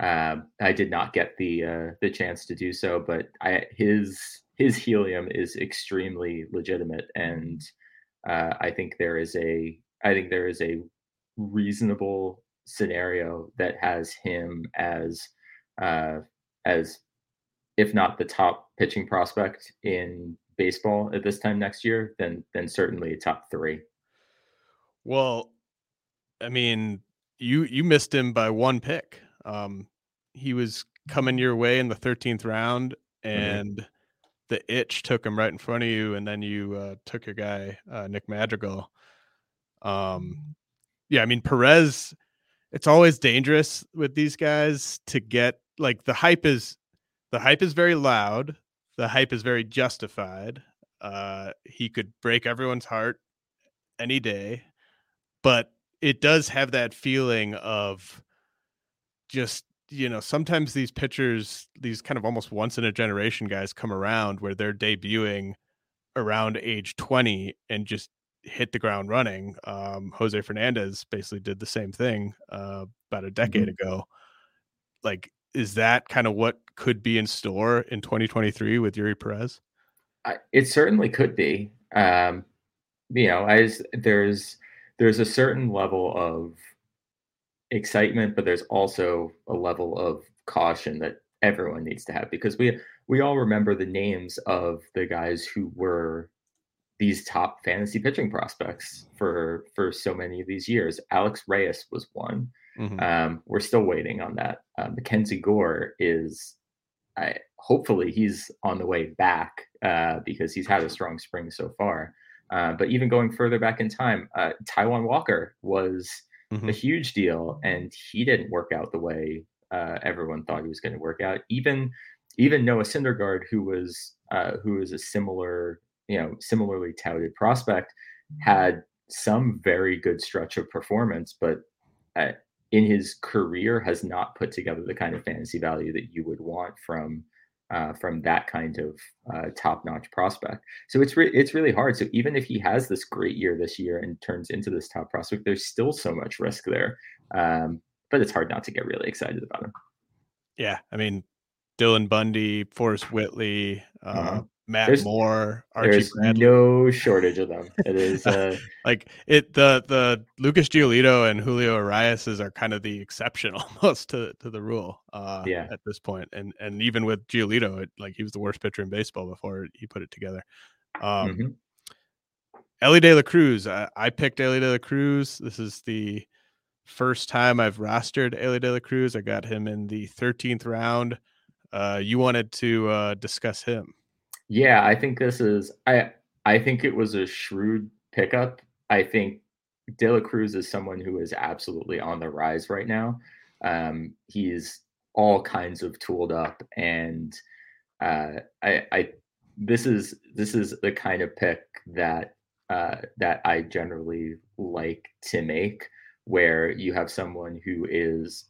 I did not get the chance to do so, but his helium is extremely legitimate, and I think there is a reasonable scenario that has him as if not the top pitching prospect in baseball at this time next year, then certainly a top three. Well, I mean, you missed him by one pick. He was coming your way in the 13th round, and the itch took him right in front of you, and then you took your guy, Nick Madrigal. Yeah, I mean, Perez, it's always dangerous with these guys to get, like, the hype is very loud. The hype is very justified. He could break everyone's heart any day. But it does have that feeling of just, you know, sometimes these pitchers, these kind of almost once in a generation guys come around where they're debuting around age 20 and just hit the ground running. Jose Fernandez basically did the same thing about a decade ago. Like, is that kind of what could be in store in 2023 with Uri Perez? It certainly could be. You know, there's a certain level of excitement, but there's also a level of caution that everyone needs to have, because we all remember the names of the guys who were these top fantasy pitching prospects for so many of these years. Alex Reyes was one. We're still waiting on that. Mackenzie Gore is, hopefully he's on the way back because he's had a strong spring so far. But even going further back in time, Taijuan Walker was a huge deal, and he didn't work out the way everyone thought he was going to work out. Even Noah Syndergaard, who was a similarly touted prospect, had some very good stretch of performance, but in his career has not put together the kind of fantasy value that you would want from that kind of top-notch prospect. So it's really hard. So even if he has this great year this year and turns into this top prospect, there's still so much risk there. But it's hard not to get really excited about him. Yeah, I mean, Dylan Bundy, Forrest Whitley, Matt Moore, Archie Bradley. No shortage of them. It is the Lucas Giolito and Julio Arias's are kind of the exception almost to the rule at this point. And even with Giolito, he was the worst pitcher in baseball before he put it together. Elly De La Cruz. I picked Elly De La Cruz. This is the first time I've rostered Elly De La Cruz. I got him in the 13th round. You wanted to discuss him. Yeah, I think this is I think it was a shrewd pickup. I think De La Cruz is someone who is absolutely on the rise right now. He is all kinds of tooled up, and this is the kind of pick that that I generally like to make, where you have someone who is.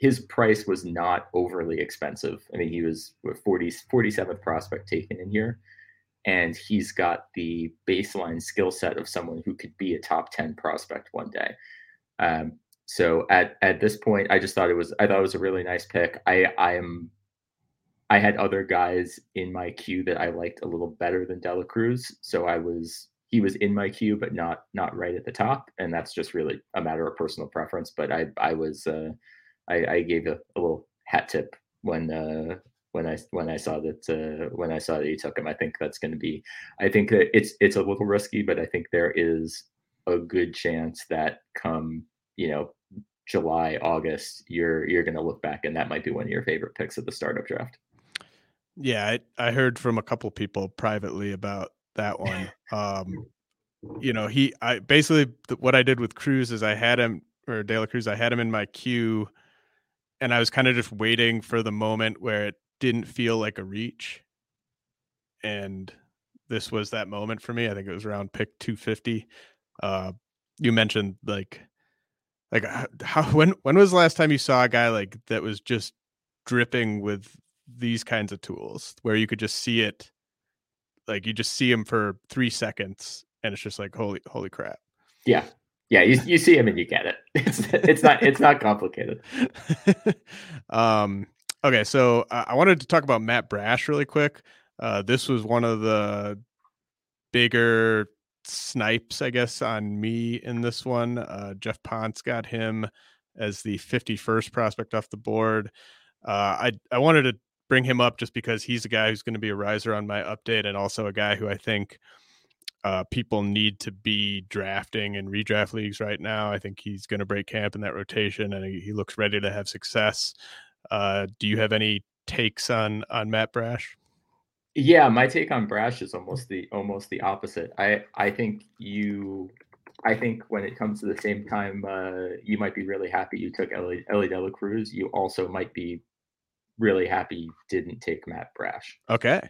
His price was not overly expensive. I mean, he was 47th prospect taken in here, and he's got the baseline skill set of someone who could be a top 10 prospect one day. So at this point, I just thought it was a really nice pick. I had other guys in my queue that I liked a little better than De La Cruz. So he was in my queue, but not right at the top. And that's just really a matter of personal preference. But I gave a little hat tip when I saw that you took him. I think that's going to be. I think that it's a little risky, but I think there is a good chance that come July, August, you're going to look back and that might be one of your favorite picks of the startup draft. Yeah, I heard from a couple people privately about that one. What I did with Cruz is I had him. Or De La Cruz, I had him in my queue and I was kind of just waiting for the moment where it didn't feel like a reach. And this was that moment for me. I think it was around pick 250. You mentioned when was the last time you saw a guy that was just dripping with these kinds of tools where you could just see it, you just see him for 3 seconds and it's just holy crap. Yeah. Yeah, you see him and you get it. It's not complicated. Okay, so I wanted to talk about Matt Brash really quick. This was one of the bigger snipes, I guess, on me in this one. Jeff Ponce got him as the 51st prospect off the board. I wanted to bring him up just because he's a guy who's going to be a riser on my update, and also a guy who I think. People need to be drafting in redraft leagues right now. I think he's going to break camp in that rotation, and he looks ready to have success. Do you have any takes on Matt Brash? Yeah, my take on Brash is almost the opposite. I think when it comes to the same time, you might be really happy you took Elly De La Cruz. You also might be really happy you didn't take Matt Brash. Okay.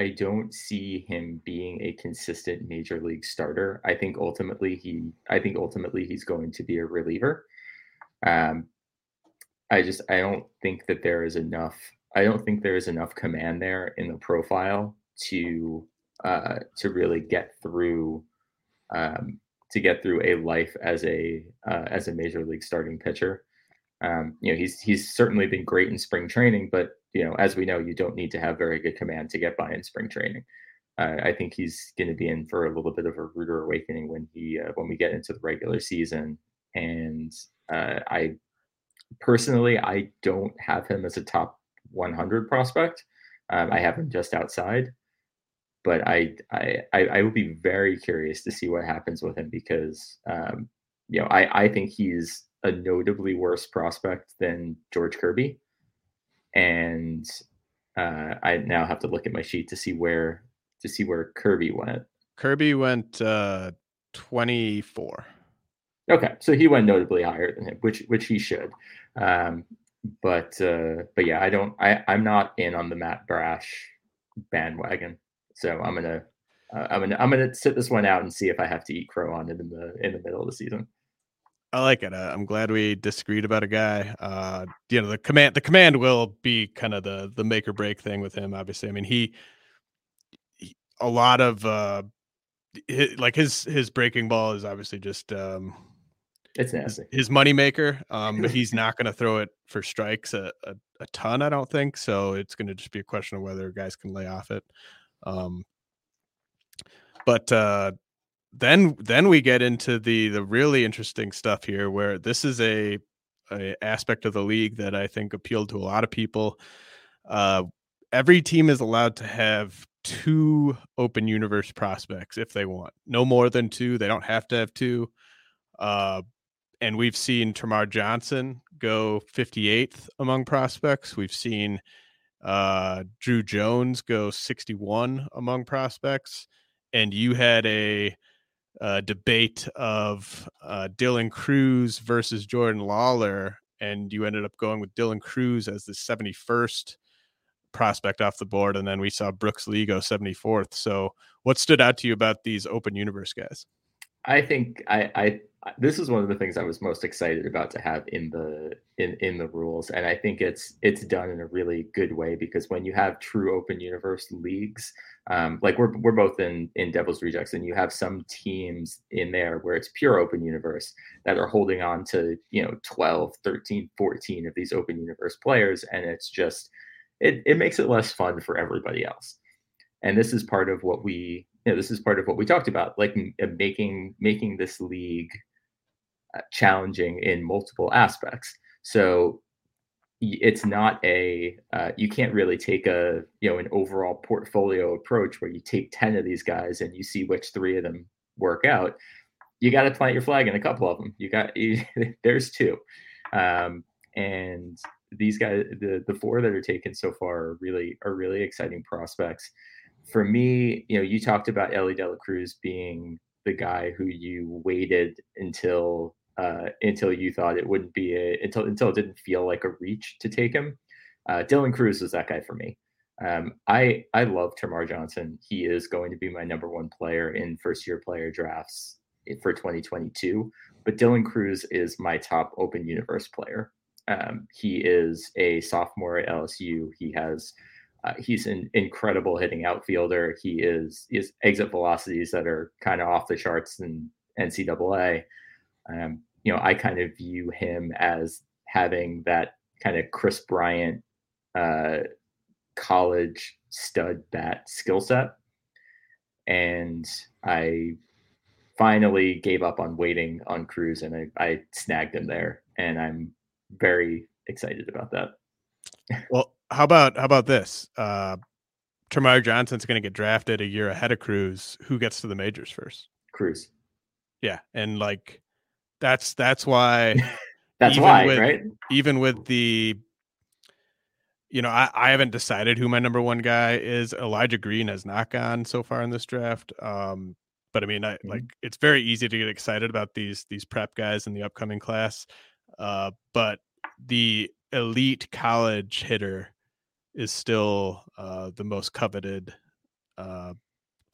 I don't see him being a consistent major league starter. I think ultimately he's going to be a reliever. I don't think there is enough command there in the profile to really get through a life as a major league starting pitcher. He's certainly been great in spring training, but as we know, you don't need to have very good command to get by in spring training. I think he's going to be in for a little bit of a ruder awakening when we get into the regular season. And I personally don't have him as a top 100 prospect. I have him just outside, but I will be very curious to see what happens with him because I think he's a notably worse prospect than George Kirby. And I now have to look at my sheet to see where Kirby went. Kirby went 24. Okay, so he went notably higher than him, which he should. But yeah, I'm not in on the Matt Brash bandwagon. So I'm gonna sit this one out and see if I have to eat crow on in the middle of the season. I like it. I'm glad we disagreed about a guy. The command will be kind of the make or break thing with him. Obviously, I mean, he a lot of his breaking ball is obviously just It's nasty. His moneymaker, but he's not going to throw it for strikes a ton, I don't think. So it's going to just be a question of whether guys can lay off it. But then we get into the really interesting stuff here, where this is a aspect of the league that I think appealed to a lot of people. Every team is allowed to have 2 open universe prospects if they want. No more than 2. They don't have to have 2. And we've seen Tamar Johnson go 58th among prospects. We've seen Drew Jones go 61 among prospects. And you had a debate of Dylan Cruz versus Jordan Lawler, and you ended up going with Dylan Cruz as the 71st prospect off the board, and then we saw Brooks Lee go 74th. So what stood out to you about these open universe guys? I think I this is one of the things I was most excited about to have in the rules. And I think it's done in a really good way, because when you have true open universe leagues, like we're both in Devil's Rejects, and you have some teams in there where it's pure open universe that are holding on to, 12, 13, 14 of these open universe players. And it's just, it makes it less fun for everybody else. And this is part of what we talked about, like making this league challenging in multiple aspects. So it's not you can't really take an overall portfolio approach where you take 10 of these guys and you see which 3 of them work out. You got to plant your flag in a couple of them. There's 2. And these guys, the 4 that are taken so far are really exciting prospects. For me, you talked about Elly De La Cruz being the guy who you waited until you thought it wouldn't be until it didn't feel like a reach to take him. Dylan Cruz was that guy for me. I love Tamar Johnson. He is going to be my number 1 player in first year player drafts for 2022. But Dylan Cruz is my top open universe player. He is a sophomore at LSU. He has. He's an incredible hitting outfielder. He has exit velocities that are kind of off the charts in NCAA. I kind of view him as having that kind of Chris Bryant college stud bat skill set. And I finally gave up on waiting on Cruz, and I snagged him there. And I'm very excited about that. Well, how about this? Tamar Johnson's going to get drafted a year ahead of Cruz. Who gets to the majors first? Cruz. Yeah, and that's why. Right? Even with the, I haven't decided who my number 1 guy is. Elijah Green has not gone so far in this draft. But I mean, it's very easy to get excited about these prep guys in the upcoming class. But the elite college hitter is still the most coveted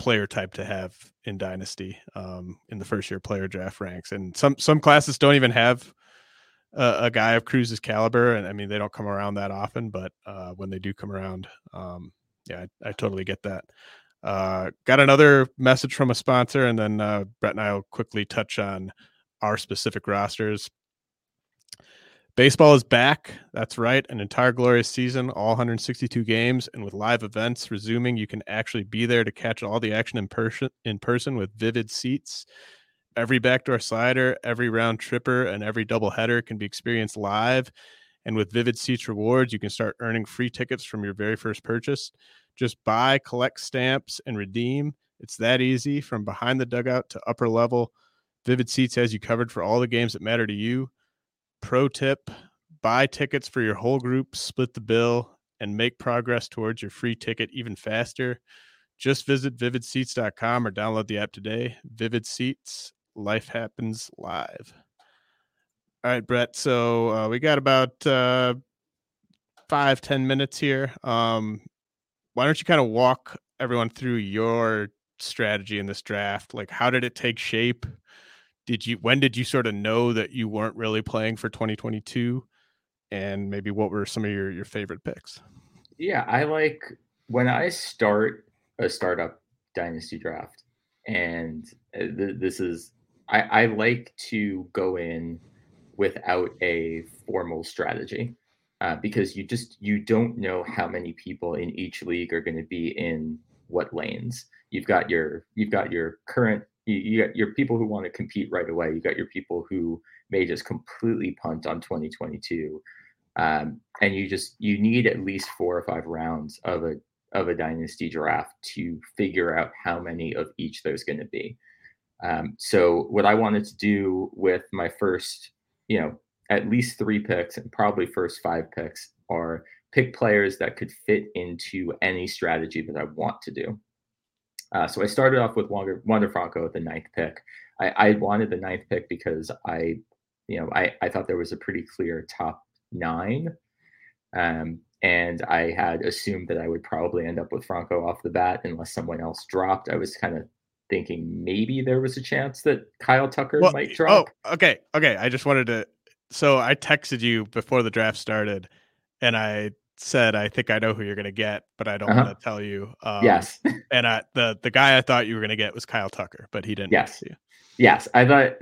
player type to have in Dynasty in the first year player draft ranks. And some classes don't even have a guy of Cruz's caliber. And I mean, they don't come around that often, but when they do come around, I totally get that. Got another message from a sponsor, and then Brett and I will quickly touch on our specific rosters. Baseball is back. That's right. An entire glorious season, all 162 games. And with live events resuming, you can actually be there to catch all the action in person with vivid seats. Every backdoor slider, every round tripper, and every doubleheader can be experienced live. And with Vivid Seats rewards, you can start earning free tickets from your very first purchase. Just buy, collect stamps, and redeem. It's that easy. From behind the dugout to upper level, Vivid Seats has you covered for all the games that matter to you. Pro tip: buy tickets for your whole group, split the bill, and make progress towards your free ticket even faster. Just visit vividseats.com or download the app today. Vivid Seats, life happens live. All right, Brett. So we got about 5-10 minutes here. Why don't you kind of walk everyone through your strategy in this draft? Like, how did it take shape? When did you sort of know that you weren't really playing for 2022, and maybe what were some of your favorite picks? Yeah, I like when I start a startup dynasty draft, and this is I like to go in without a formal strategy because you don't know how many people in each league are going to be in what lanes. You've got your current, you got your people who want to compete right away. You got your people who may just completely punt on 2022. And you need at least 4 or 5 rounds of a dynasty draft to figure out how many of each there's going to be. So what I wanted to do with my first, at least 3 picks and probably first 5 picks are pick players that could fit into any strategy that I want to do. So I started off with Wander Franco at the 9th pick. I wanted the 9th pick because I thought there was a pretty clear top 9. And I had assumed that I would probably end up with Franco off the bat unless someone else dropped. I was kind of thinking maybe there was a chance that Kyle Tucker might drop. Oh, okay. I just wanted to. So I texted you before the draft started, and I said, I think I know who you're going to get, but I don't want to tell you. Yes. And the guy I thought you were going to get was Kyle Tucker, but he didn't. Yes. Yes. I thought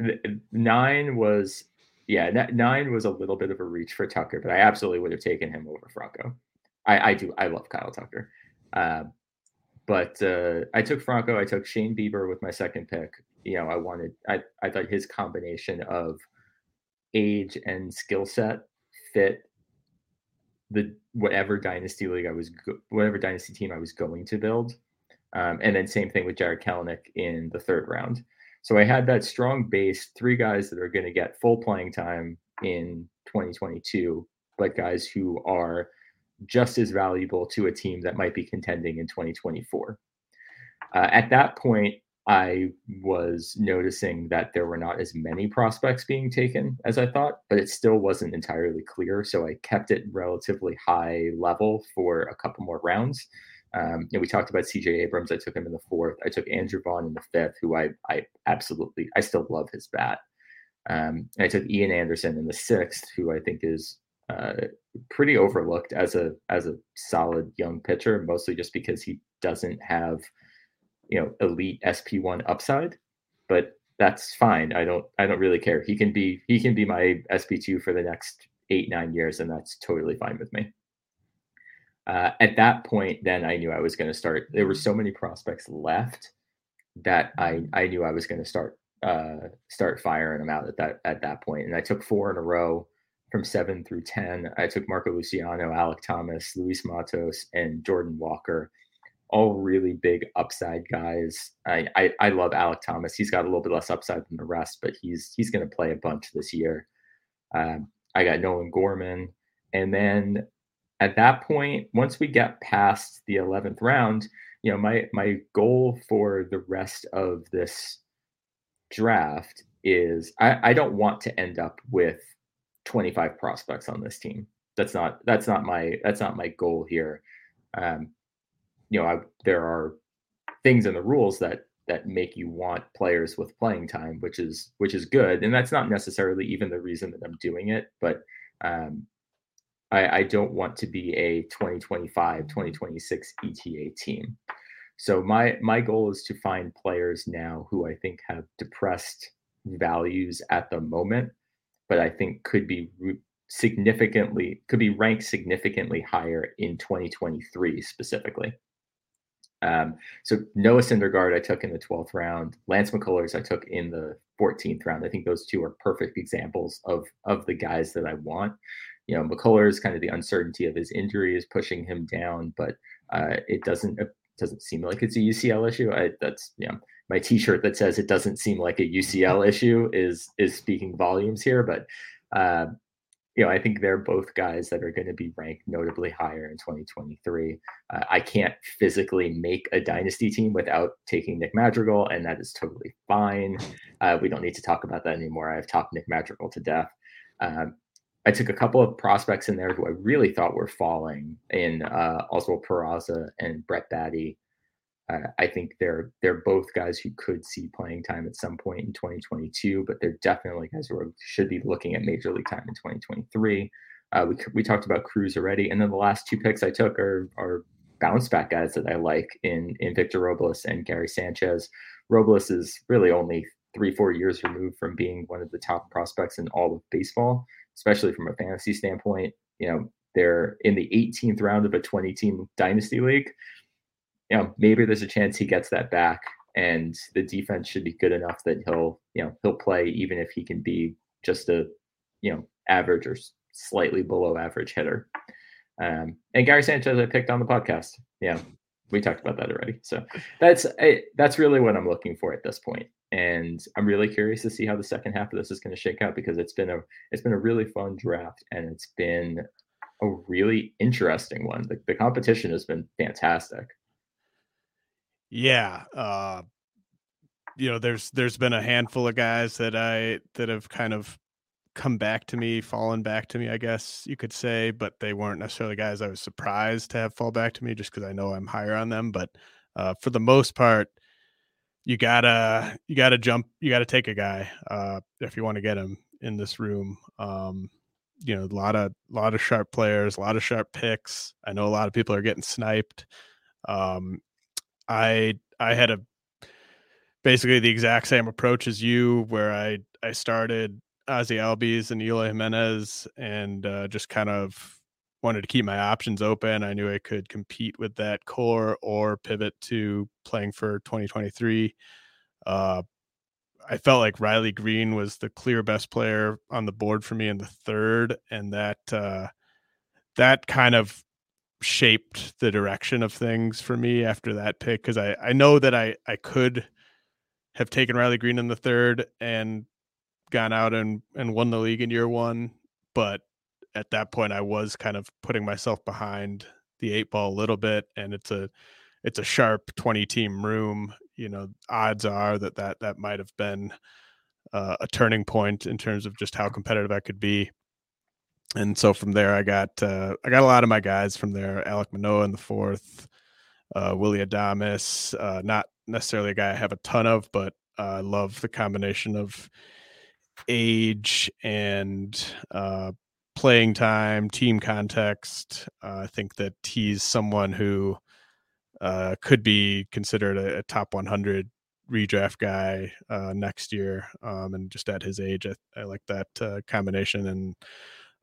9 was. Yeah, 9 was a little bit of a reach for Tucker, but I absolutely would have taken him over Franco. I love Kyle Tucker. But I took Franco. I took Shane Bieber with my 2nd pick. I thought his combination of age and skill set fit whatever dynasty team I was going to build. And then same thing with Jared Kelenic in the 3rd round. So I had that strong base, 3 guys that are going to get full playing time in 2022, but guys who are just as valuable to a team that might be contending in 2024. At that point, I was noticing that there were not as many prospects being taken as I thought, but it still wasn't entirely clear. So I kept it relatively high level for a couple more rounds. And we talked about CJ Abrams. I took him in the 4th. I took Andrew Vaughn in the 5th, who I still love his bat. And I took Ian Anderson in the 6th, who I think is pretty overlooked as a solid young pitcher, mostly just because he doesn't have, elite SP1 upside, but that's fine. I don't really care. He can be my SP2 for the next 8-9 years, and that's totally fine with me. At that point, then I knew I was going to start. There were so many prospects left that I knew I was going to start firing them out at that point. And I took 4 in a row from 7 through 10. I took Marco Luciano, Alec Thomas, Luis Matos, and Jordan Walker, all really big upside guys. I love Alec Thomas. He's got a little bit less upside than the rest, but he's going to play a bunch this year. I got Nolan Gorman, and then. At that point, once we get past the 11th round, my goal for the rest of this draft is I don't want to end up with 25 prospects on this team. That's not my goal here. There are things in the rules that make you want players with playing time, which is good, and that's not necessarily even the reason that I'm doing it, but. I don't want to be a 2025, 2026 ETA team. So my goal is to find players now who I think have depressed values at the moment, but I think could be ranked significantly higher in 2023 specifically. So Noah Syndergaard I took in the 12th round. Lance McCullers I took in the 14th round. I think those two are perfect examples of the guys that I want. McCullers, kind of the uncertainty of his injury is pushing him down, but it doesn't seem like it's a UCL issue. My T-shirt that says it doesn't seem like a UCL issue is speaking volumes here. But I think they're both guys that are going to be ranked notably higher in 2023. I can't physically make a dynasty team without taking Nick Madrigal, and that is totally fine. We don't need to talk about that anymore. I've talked Nick Madrigal to death. I took a couple of prospects in there who I really thought were falling in Oswald Peraza and Brett Batty. I think they're both guys who could see playing time at some point in 2022, but they're definitely guys who should be looking at major league time in 2023. We talked about Cruz already. And then the last 2 picks I took are bounce back guys that I like in Victor Robles and Gary Sanchez. Robles is really only 3-4 years removed from being one of the top prospects in all of baseball, especially from a fantasy standpoint. You know, they're in the 18th round of a 20-team dynasty league. You know, maybe there's a chance he gets that back, and the defense should be good enough that he'll play, even if he can be just a, average or slightly below average hitter. And Gary Sanchez, I picked on the podcast. Yeah, we talked about that already. So that's really what I'm looking for at this point. And I'm really curious to see how the second half of this is going to shake out, because it's been a really fun draft, and it's been a really interesting one. The competition has been fantastic. Yeah. There's been a handful of guys that have kind of come back to me, fallen back to me, I guess you could say, but they weren't necessarily guys I was surprised to have fall back to me, just because I know I'm higher on them. But for the most part, you gotta take a guy if you want to get him in this room. A lot of sharp players, a lot of sharp picks. I know a lot of people are getting sniped. I had basically the exact same approach as you, where I started Ozzie Albies and Eloy Jimenez, and just kind of wanted to keep my options open. I knew I could compete with that core or pivot to playing for 2023. I felt like Riley Green was the clear best player on the board for me in the third, and that kind of shaped the direction of things for me after that pick, because I know that I could have taken Riley Green in the third and gone out and won the league in year one, but at that point I was kind of putting myself behind the 8 ball a little bit, and it's a sharp 20-team room. Odds are that might have been a turning point in terms of just how competitive I could be. And so from there, I got a lot of my guys from there. Alek Manoah in the fourth, Willy Adames, not necessarily a guy I have a ton of, but I love the combination of age and playing time, team context. I think that he's someone who could be considered a top 100 redraft guy next year. And just at his age, I like that combination.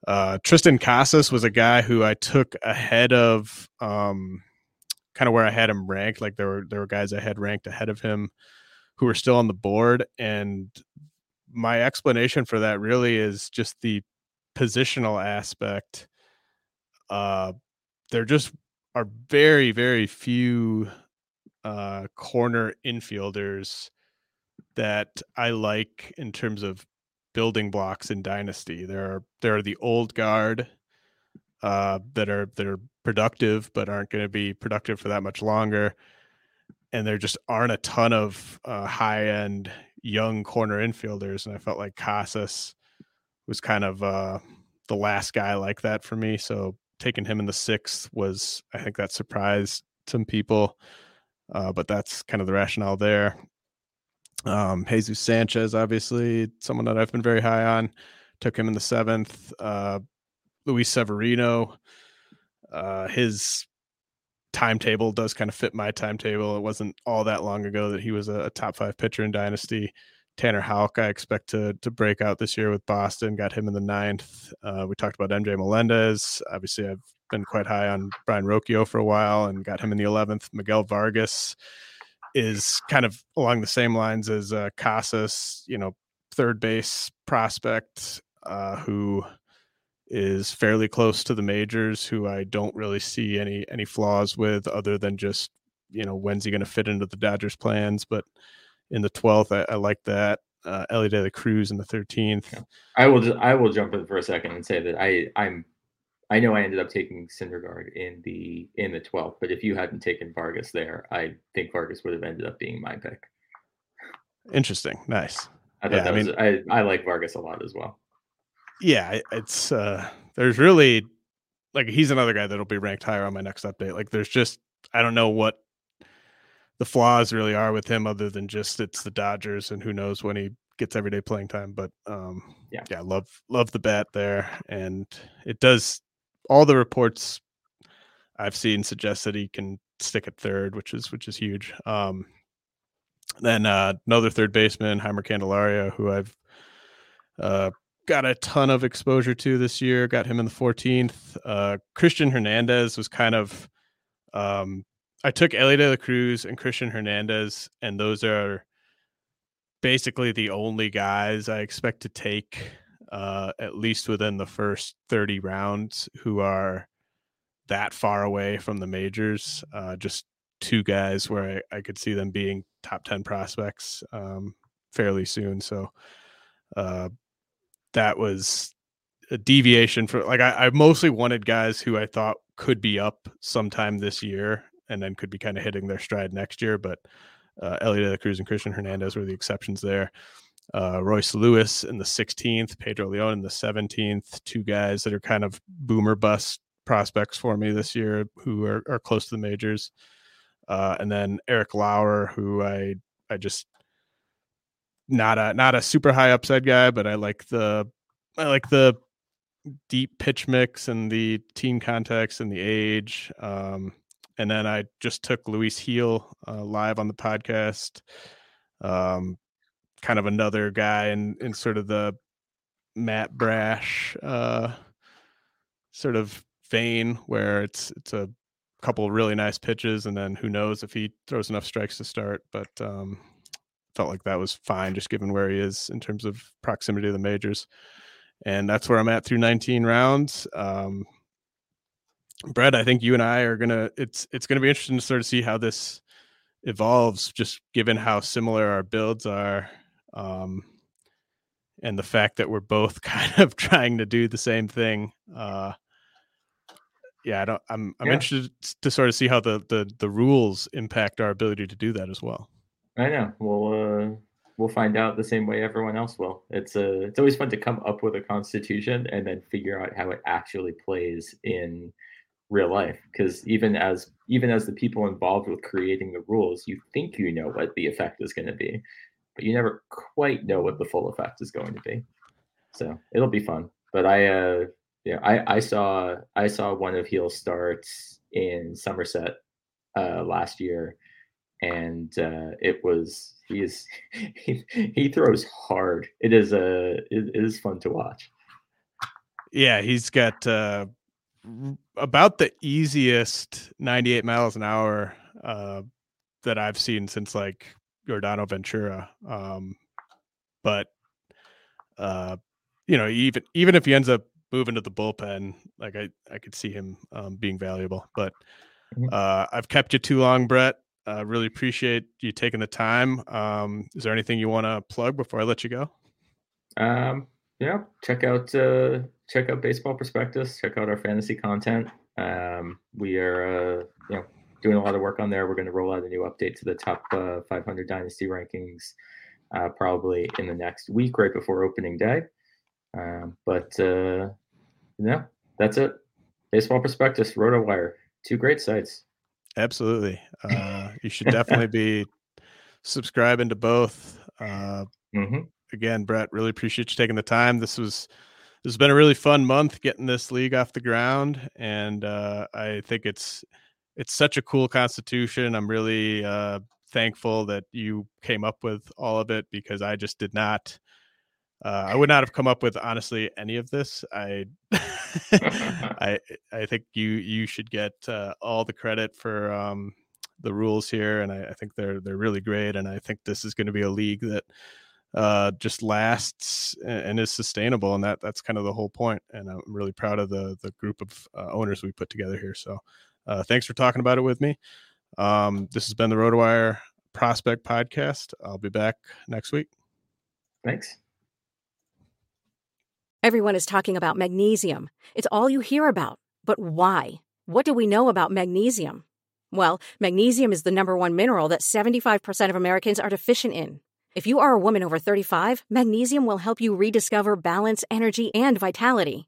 And Tristan Casas was a guy who I took ahead of kind of where I had him ranked. Like there were guys I had ranked ahead of him who were still on the board. And my explanation for that really is just the positional aspect. There just are very, very few corner infielders that I like in terms of building blocks in Dynasty. There are the old guard that are productive, but aren't going to be productive for that much longer. And there just aren't a ton of high-end young corner infielders, and I felt like Casas was kind of the last guy like that for me. So taking him in the sixth was, I think, that surprised some people, but that's kind of the rationale there. Jesus Sanchez, obviously, someone that I've been very high on, took him in the seventh. Luis Severino, his timetable does kind of fit my timetable. It wasn't all that long ago that he was a top 5 pitcher in Dynasty. Tanner Houck, I expect to break out this year with Boston. Got him in the ninth. We talked about MJ Melendez. Obviously, I've been quite high on Brian Rocchio for a while and got him in the 11th. Miguel Vargas is kind of along the same lines as Casas, third base prospect who is fairly close to the majors, who I don't really see any flaws with, other than just, when's he going to fit into the Dodgers' plans? But in the 12th, I like that. Elly De La Cruz in the 13th. I will jump in for a second and say that I know I ended up taking Syndergaard in the 12th, but if you hadn't taken Vargas there, I think Vargas would have ended up being my pick. Interesting. Nice. I like Vargas a lot as well. Yeah, it's there's really, like, he's another guy that'll be ranked higher on my next update. Like, there's just, I don't know what the flaws really are with him, other than just it's the Dodgers and who knows when he gets everyday playing time. But yeah, love the bat there, and it does. All the reports I've seen suggest that he can stick at third, which is huge. Then another third baseman, Heimer Candelario, who I've got a ton of exposure to this year. Got him in the 14th. Christian Hernandez was kind of... I took Elly De La Cruz and Christian Hernandez, and those are basically the only guys I expect to take at least within the first 30 rounds who are that far away from the majors. Just two guys where I could see them being top 10 prospects fairly soon. So that was a deviation for, like, I mostly wanted guys who I thought could be up sometime this year and then could be kind of hitting their stride next year. But Elly De La Cruz and Christian Hernandez were the exceptions there. Royce Lewis in the 16th, Pedro Leon in the 17th, two guys that are kind of boomer bust prospects for me this year who are close to the majors. And then Eric Lauer, who I just not a super high upside guy, but I like the deep pitch mix and the team context and the age. And then I just took Luis Heel live on the podcast. Kind of another guy in sort of the Matt Brash sort of vein where it's a couple of really nice pitches, and then who knows if he throws enough strikes to start, but felt like that was fine just given where he is in terms of proximity to the majors. And that's where I'm at through 19 rounds. Brett, I think you and I are gonna, it's gonna be interesting to sort of see how this evolves, just given how similar our builds are, and the fact that we're both kind of trying to do the same thing. I'm interested to sort of see how the rules impact our ability to do that as well. I know. Well, we'll find out the same way everyone else will. It's always fun to come up with a constitution and then figure out how it actually plays in real life, because even as the people involved with creating the rules, you think you know what the effect is going to be, but you never quite know what the full effect is going to be. So it'll be fun. But I saw one of Heel's starts in Somerset last year, and it was he throws hard. It is fun to watch. Yeah, he's got about the easiest 98 miles an hour that I've seen since like Jordano Ventura. Even if he ends up moving to the bullpen, like I could see him being valuable. But I've kept you too long, Brett. I really appreciate you taking the time. Is there anything you want to plug before I let you go? Check out Baseball Prospectus. Check out our fantasy content. We are doing a lot of work on there. We're going to roll out a new update to the top 500 dynasty rankings probably in the next week, right before opening day. That's it. Baseball Prospectus, RotoWire, two great sites. Absolutely. You should definitely be subscribing to both. Again, Brett, really appreciate you taking the time. This has been a really fun month getting this league off the ground, and I think it's such a cool constitution. I'm really thankful that you came up with all of it, because I just did not. I would not have come up with honestly any of this. I think you should get all the credit for the rules here, and I think they're really great. And I think this is going to be a league that just lasts and is sustainable, and that's kind of the whole point. And I'm really proud of the group of owners we put together here. So thanks for talking about it with me. This has been the RotoWire Prospect Podcast. I'll be back next week. Thanks. Everyone is talking about magnesium. It's all you hear about. But why? What do we know about magnesium? Well, magnesium is the #1 mineral that 75% of Americans are deficient in. If you are a woman over 35, magnesium will help you rediscover balance, energy, and vitality.